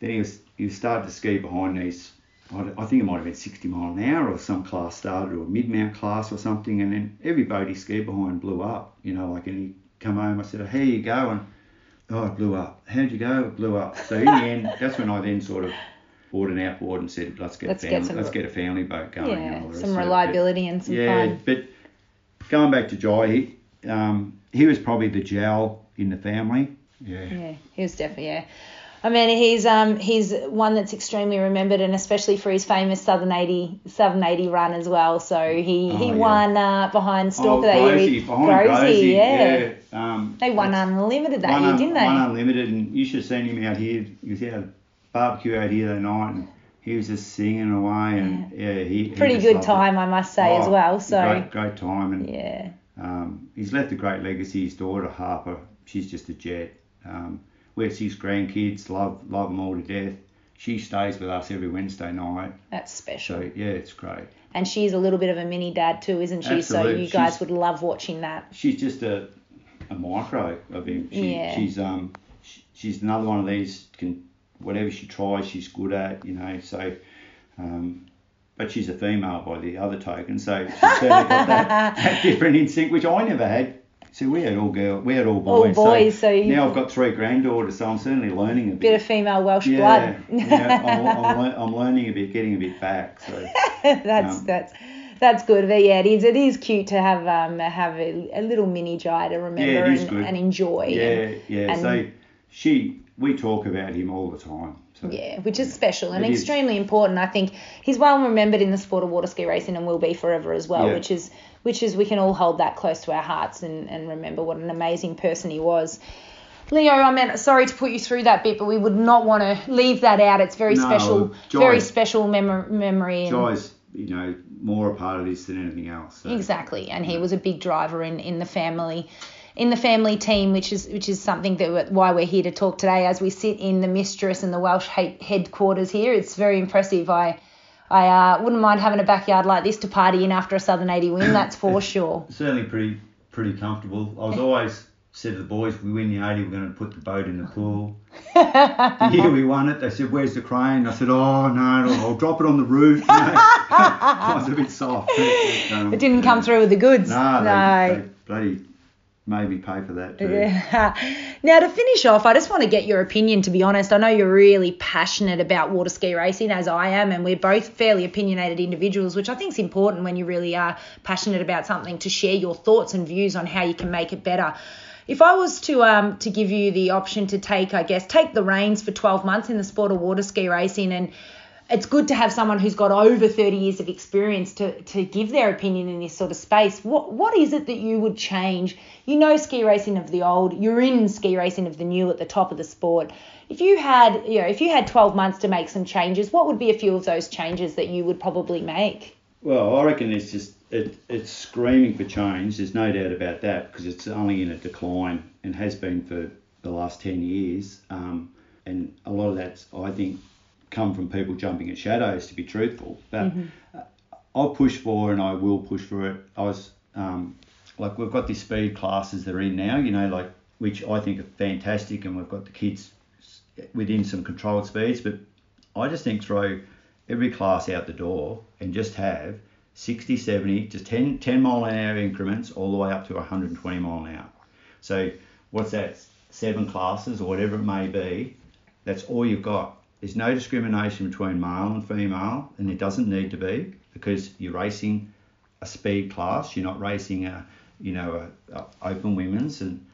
then he started to ski behind these. I think it might have been 60 mile an hour or some class started, or a mid-mount class or something, and then every boat he skied behind blew up, you know, like, and he come home, I said, oh, here you go, and oh, it blew up. How'd you go? It blew up. So in the end, that's when I then sort of bought an outboard and said, let's get a family boat going. Yeah, and all some reliability and some fun. Yeah, but going back to Jai, he was probably the jowl in the family. Yeah. Yeah, he was definitely, I mean, he's one that's extremely remembered, and especially for his famous Southern 80 run as well. So he won behind Stalker that year. Grosy, yeah. They won unlimited that year, didn't they? Won unlimited, and you should have seen him out here. He was out barbecue out here that night, and he was just singing away, and he pretty good time, I must say, as well. So great time, and he's left a great legacy. His daughter Harper, she's just a jet. We have 6 grandkids, love them all to death. She stays with us every Wednesday night. That's special. So, yeah, it's great. And she's a little bit of a mini dad too, isn't she? Absolutely. So you guys would love watching that. She's just a micro of him. She's another one of these, whatever she tries, she's good at, you know. So, but she's a female by the other token, so she's certainly got that different instinct, which I never had. So we had all girls, we had all boys. All boys, so now I've got 3 granddaughters, so I'm certainly learning a bit of female Welsh blood. Yeah, I'm learning a bit, getting a bit back. So that's good. But yeah, it is cute to have a little mini Jai to remember and enjoy. Yeah, and so we talk about him all the time. So, yeah, which is special and extremely important. I think he's well remembered in the sport of water ski racing and will be forever as well, which is we can all hold that close to our hearts and remember what an amazing person he was. Leo, I mean, sorry to put you through that bit, but we would not want to leave that out. It's very special memory. Jai's, you know, more a part of this than anything else. So. Exactly, and he was a big driver in the family team, which is something why we're here to talk today. As we sit in the Mistress and the Welsh headquarters here, it's very impressive. I wouldn't mind having a backyard like this to party in after a Southern 80 win, that's for sure. Certainly pretty comfortable. I was always said to the boys, if we win the 80, we're going to put the boat in the pool. The year we won it, they said, where's the crane? I said, oh, no, I'll drop it on the roof. You know? I was a bit soft. It didn't come through with the goods. No. They bloody... maybe pay for that too. Yeah. Now, to finish off, I just want to get your opinion, to be honest. I know you're really passionate about water ski racing, as I am, and we're both fairly opinionated individuals, which I think is important when you really are passionate about something, to share your thoughts and views on how you can make it better. If I was to give you the option to take the reins for 12 months in the sport of water ski racing and it's good to have someone who's got over 30 years of experience to give their opinion in this sort of space. What is it that you would change? You know ski racing of the old, you're in ski racing of the new at the top of the sport. If you had 12 months to make some changes, what would be a few of those changes that you would probably make? Well, I reckon it's just it's screaming for change. There's no doubt about that, because it's only in a decline and has been for the last 10 years. And a lot of that's, I think, come from people jumping at shadows, to be truthful. But I'll push for, and I will push for it. I was like, we've got these speed classes that are in now, which I think are fantastic, and we've got the kids within some controlled speeds. But I just think throw every class out the door and just have 60, 70, just 10 mile an hour increments all the way up to 120 mile an hour. So what's that? 7 classes or whatever it may be. That's all you've got. There's no discrimination between male and female, and it doesn't need to be, because you're racing a speed class. You're not racing a open women's, and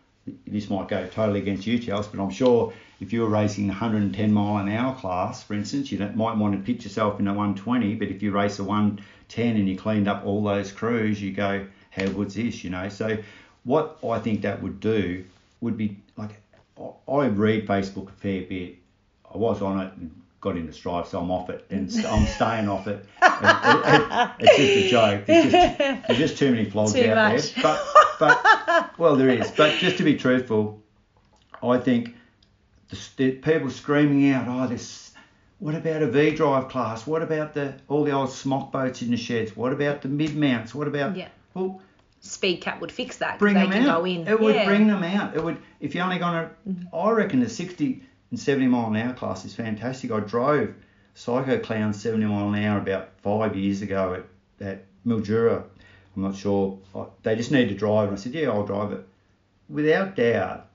this might go totally against you, Chelsea, but I'm sure if you were racing the 110 mile an hour class, for instance, you might want to pitch yourself in a 120, but if you race a 110 and you cleaned up all those crews, you go, how good's this, So what I think that would do would be, I read Facebook a fair bit. I was on it and got into strife, so I'm off it, and I'm staying off it. It's just a joke. There's just too many flogs out much. There. But well, there is. But just to be truthful, I think the people screaming out, what about a V-drive class? What about all the old smock boats in the sheds? What about the mid-mounts? What about... Yeah. Well, Speed Cap would fix that. Bring them out. Go in. It would bring them out. It would. If you're only going to... I reckon the 60... And 70 mile an hour class is fantastic. I drove Psycho Clown 70 mile an hour about 5 years ago at Mildura. I'm not sure. They just need to drive. And I said, yeah, I'll drive it. Without doubt,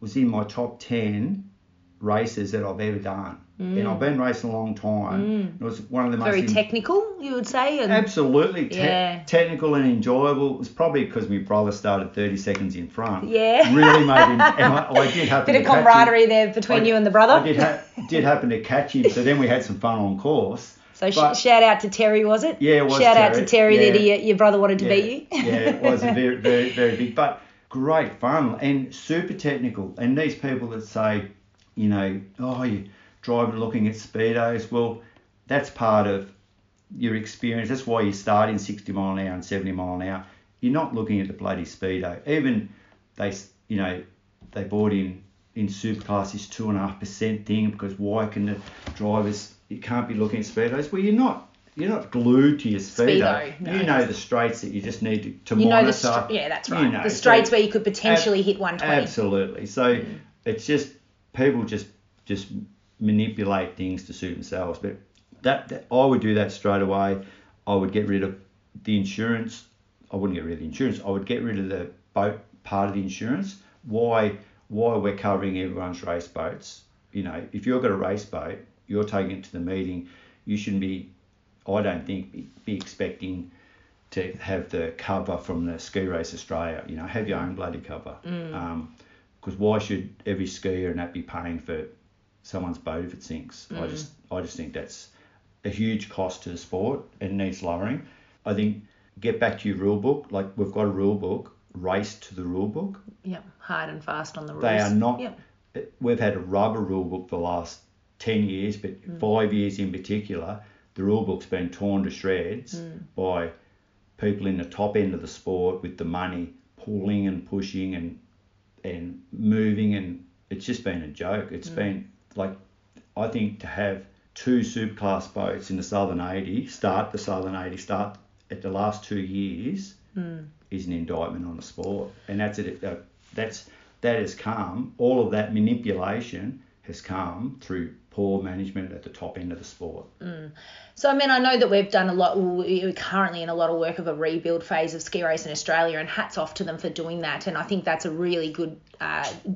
was in my top 10 races that I've ever done. And I've been racing a long time. It was one of the most... Very technical, you would say? Absolutely. Technical and enjoyable. It was probably because my brother started 30 seconds in front. Yeah. Really made him... And I did happen Bit of camaraderie there between you and the brother. I did happen to catch him, so then we had some fun on course. So shout out to Terry, was it? Yeah, it was Shout out to Terry that your brother wanted to beat you. Yeah, it was a very, very, very big... But great fun and super technical. And these people that say, you driving, looking at speedos, well, that's part of your experience. That's why you start in 60 mile an hour and 70 mile an hour. You're not looking at the bloody speedo. Even they bought in superclass this 2.5% thing, because why can the drivers? You can't be looking at speedos. Well, you're not glued to your speedo. No. You know the straights that you just need to monitor. That's right. The straights where you could potentially hit 120. Absolutely. So it's just people just manipulate things to suit themselves, but that I would do that straight away. I would get rid of the insurance. I wouldn't get rid of the insurance. I would get rid of the boat part of the insurance. Why we're covering everyone's race boats? If you've got a race boat, you're taking it to the meeting. You shouldn't be. I don't think be expecting to have the cover from the Ski Race Australia. Have your own bloody cover. Because why should every skier and that be paying for someone's boat if it sinks? I just think that's a huge cost to the sport and needs lowering. I think get back to your rule book. We've got a rule book, race to the rule book. Yep, hard and fast on the rules. They are not. Yep. We've had a rubber rule book for the last 10 years, but 5 years in particular, the rule book's been torn to shreds by people in the top end of the sport with the money pulling and pushing and moving, and it's just been a joke. It's been... I think to have 2 superclass boats in the Southern 80, start at the last 2 years is an indictment on the sport. And that's it. That has come, all of that manipulation has come through poor management at the top end of the sport. So, I know that we've done a lot, we're currently in a lot of work of a rebuild phase of ski race in Australia, and hats off to them for doing that. And I think that's a really good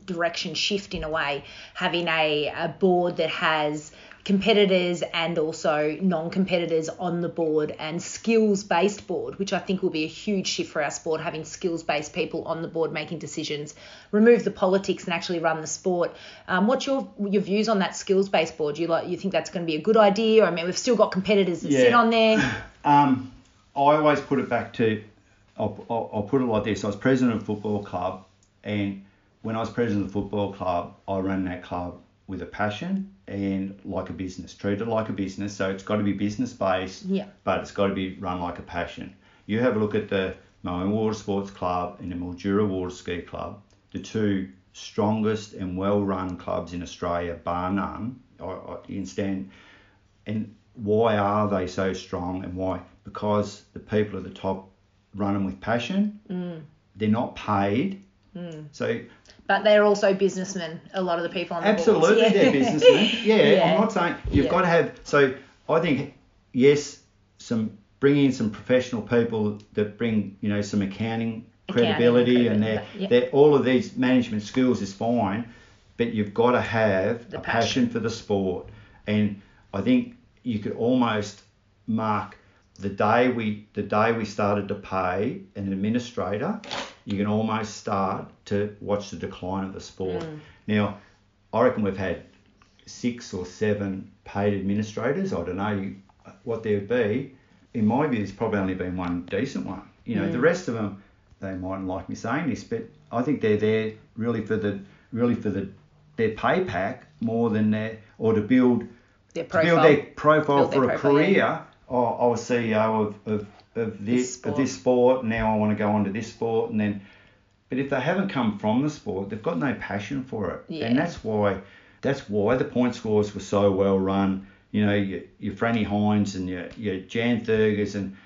direction shift in a way, having a board that has competitors and also non-competitors on the board and skills-based board, which I think will be a huge shift for our sport, having skills-based people on the board making decisions, remove the politics and actually run the sport. What's your views on that skills-based board? You think that's going to be a good idea? I mean, we've still got competitors that sit on there. I always put it back to, I'll put it like this. I was president of a football club, and when I was president of the football club, I ran that club with a passion and like a business, treat it like a business. So it's got to be business-based, but it's got to be run like a passion. You have a look at the Moen Water Sports Club and the Mildura Water Ski Club, the two strongest and well-run clubs in Australia, bar none. I understand. And why are they so strong and why? Because the people at the top run them with passion. They're not paid. So... But they're also businessmen, a lot of the people on the board. Absolutely, they're businessmen. I'm not saying you've got to have... So I think, yes, bringing in some professional people that bring, some accounting credibility and they're all of these management skills is fine, but you've got to have a passion for the sport. And I think you could almost mark the day we started to pay an administrator... You can almost start to watch the decline of the sport. Now, I reckon we've had 6 or 7 paid administrators. I don't know what there'd be. In my view, there's probably only been one decent one. The rest of them, they mightn't like me saying this, but I think they're there really for their pay pack more than to build their profile, for a career. Yeah. Oh, I was CEO of this sport, now I want to go on to this sport, and then, but if they haven't come from the sport, they've got no passion for it, and that's why the point scores were so well run. Your Franny Hines and your Jan Thurgers, and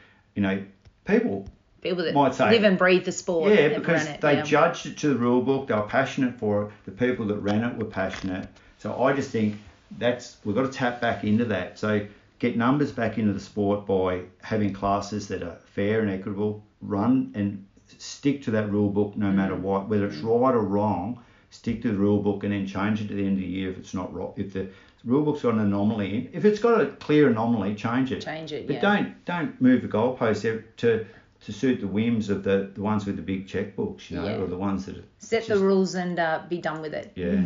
people that might say live and breathe the sport, because they judged it to the rule book. They were passionate for it. The people that ran it were passionate. So I just think we've got to tap back into that. So. Get numbers back into the sport by having classes that are fair and equitable, run and stick to that rule book no matter what, whether it's right or wrong, stick to the rule book and then change it at the end of the year if it's not right. If the rule book's got an anomaly in, if it's got a clear anomaly, change it. But don't move the goalpost to suit the whims of the ones with the big checkbooks, or the ones that... Set the rules and be done with it. Yeah,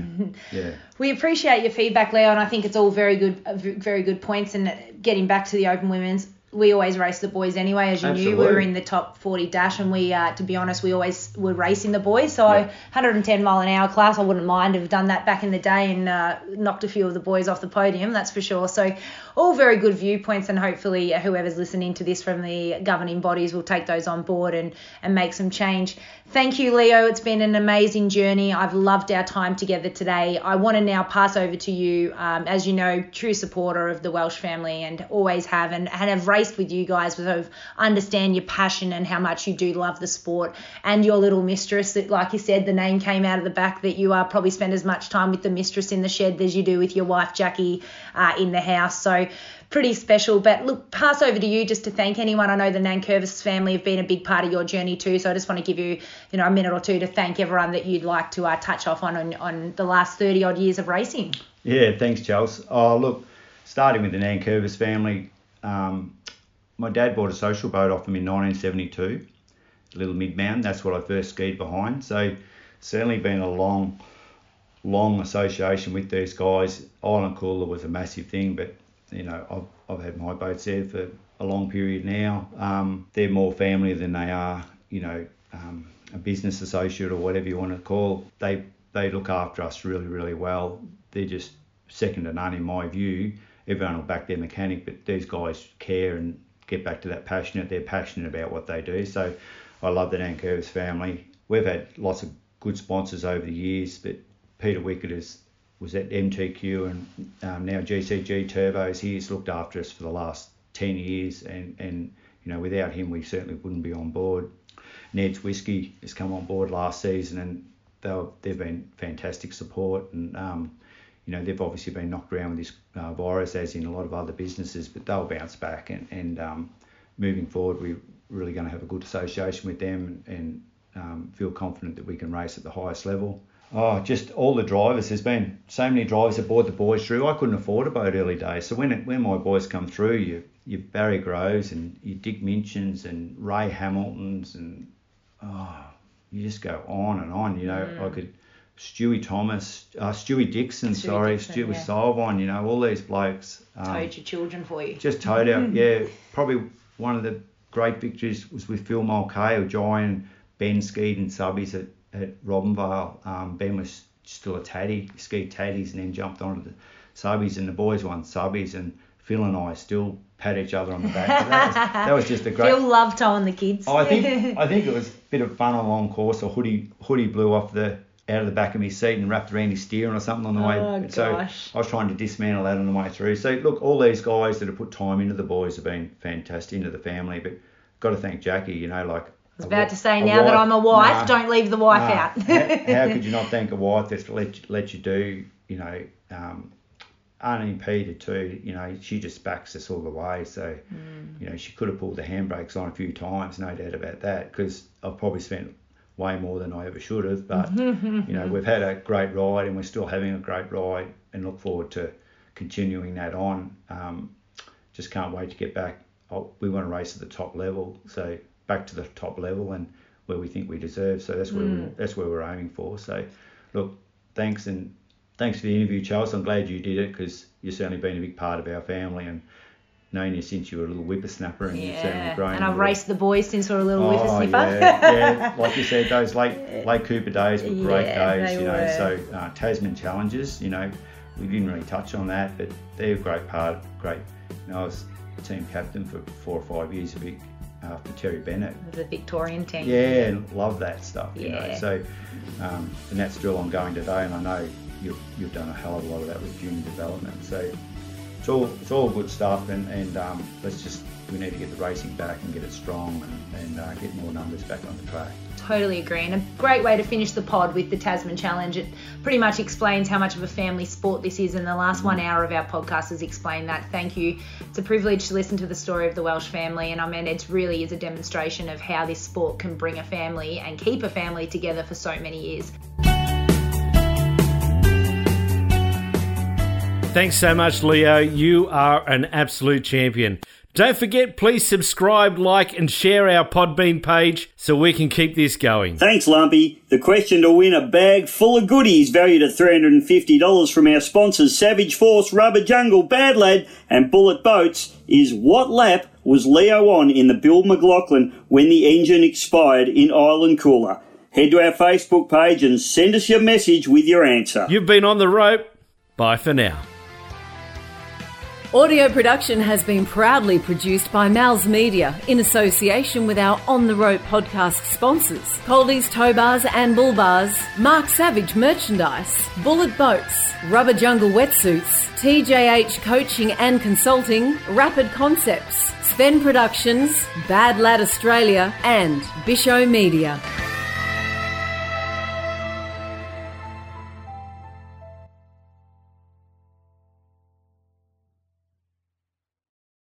yeah. We appreciate your feedback, Leo, and I think it's all very good points. And getting back to the Open Women's, we always race the boys anyway. As you knew, we were in the top 40 dash, and we, to be honest, we always were racing the boys. So 110-mile-an-hour class, I wouldn't mind have done that back in the day and knocked a few of the boys off the podium, that's for sure. So all very good viewpoints, and hopefully whoever's listening to this from the governing bodies will take those on board and make some change. Thank you, Leo. It's been an amazing journey. I've loved our time together today. I want to now pass over to you, as you know, true supporter of the Welsh family and always have and have raced with you guys, sort of understand your passion and how much you do love the sport, and your little mistress that, like you said, the name came out of the back, that you probably spend as much time with the mistress in the shed as you do with your wife Jackie in the house. So pretty special. But look, pass over to you just to thank anyone. I know the Nankervis family have been a big part of your journey too, so I just want to give you, a minute or two to thank everyone that you'd like to touch off on the last 30 odd years of racing. Yeah, thanks, Charles. Oh, look, starting with the Nankervis family, my dad bought a social boat off him in 1972, a little mid-mountain. That's what I first skied behind. So certainly been a long, long association with these guys. Island Cooler was a massive thing, but, I've had my boats there for a long period now. They're more family than they are, a business associate or whatever you want to call. They look after us really, really well. They're just second to none in my view. Everyone will back their mechanic, but these guys care and get back to that passionate. They're passionate about what they do. So I love the Nankervis family. We've had lots of good sponsors over the years, but Peter Wickett was at MTQ and now GCG Turbos. He's looked after us for the last 10 years and without him, we certainly wouldn't be on board. Ned's Whiskey has come on board last season and they've been fantastic support, and they've obviously been knocked around with this virus, as in a lot of other businesses, but they'll bounce back. And moving forward, we're really going to have a good association with them and feel confident that we can race at the highest level. just all the drivers. There's been so many drivers that bought the boys through. I couldn't afford a boat early days. So when my boys come through, you Barry Groves and you Dick Minchins and Ray Hamiltons and you just go on and on. You know, I could Stewie Dixon, yeah. Salvon, you know, all these blokes. Towed your children for you. Just towed out, yeah. Probably one of the great victories was with Phil Mulcahy or Jai and Ben skied in subbies at Robinvale. Ben was still a taddie, skied taddies and then jumped onto the subbies, and the boys won subbies, and Phil and I still pat each other on the back. That was just a great... Phil loved towing the kids. Oh, I think it was a bit of fun on a long course. A hoodie blew off the... out of the back of my seat and wrapped around his steering or something on the way. So I was trying to dismantle that on the way through. So look, all these guys that have put time into the boys have been fantastic, into the family. But got to thank Jackie, you know, like... I was about to say, now wife, that I'm a wife, don't leave the wife out. How could you not thank a wife that's let you do, you know, unimpeded too, you know, she just backs us all the way. So, you know, she could have pulled the handbrakes on a few times, no doubt about that, because I've probably spent way more than I ever should have, but you know, we've had a great ride and we're still having a great ride and look forward to continuing that on. Just can't wait to get back. We want to race at the top level, so back to the top level and where we think we deserve. So that's where we're aiming for. So look, thanks for the interview, Charles. I'm glad you did it because you've certainly been a big part of our family and known you since you were a little whippersnapper and you've certainly grown. And I've raced the boys since we were a little whippersnapper. Yeah, like you said, those Lake Cooper days were great days, you know. So Tasman Challenges, you know, we didn't really touch on that, but they're a great part. Great. You know, I was team captain for 4 or 5 years after Terry Bennett. The Victorian team. Yeah, love that stuff, you know. So, and that's still ongoing today, and I know you've done a hell of a lot of that with junior development. So It's all good stuff, and we need to get the racing back and get it strong and get more numbers back on the track. Totally agree, and a great way to finish the pod with the Tasman Challenge. It pretty much explains how much of a family sport this is, and the last 1 hour of our podcast has explained that. Thank you. It's a privilege to listen to the story of the Welsh family, and I mean, it really is a demonstration of how this sport can bring a family and keep a family together for so many years. Thanks so much, Leo. You are an absolute champion. Don't forget, please subscribe, like, and share our Podbean page so we can keep this going. Thanks, Lumpy. The question to win a bag full of goodies valued at $350 from our sponsors Savage Force, Rubber Jungle, Bad Lad, and Bullet Boats is what lap was Leo on in the Bill McLaughlin when the engine expired in Island Cooler? Head to our Facebook page and send us your message with your answer. You've been on the rope. Bye for now. Audio production has been proudly produced by Mal's Media in association with our On The Road podcast sponsors, Coldies Tow Bars and Bull Bars, Mark Savage Merchandise, Bullet Boats, Rubber Jungle Wetsuits, TJH Coaching and Consulting, Rapid Concepts, Sven Productions, Bad Lad Australia and Bisho Media.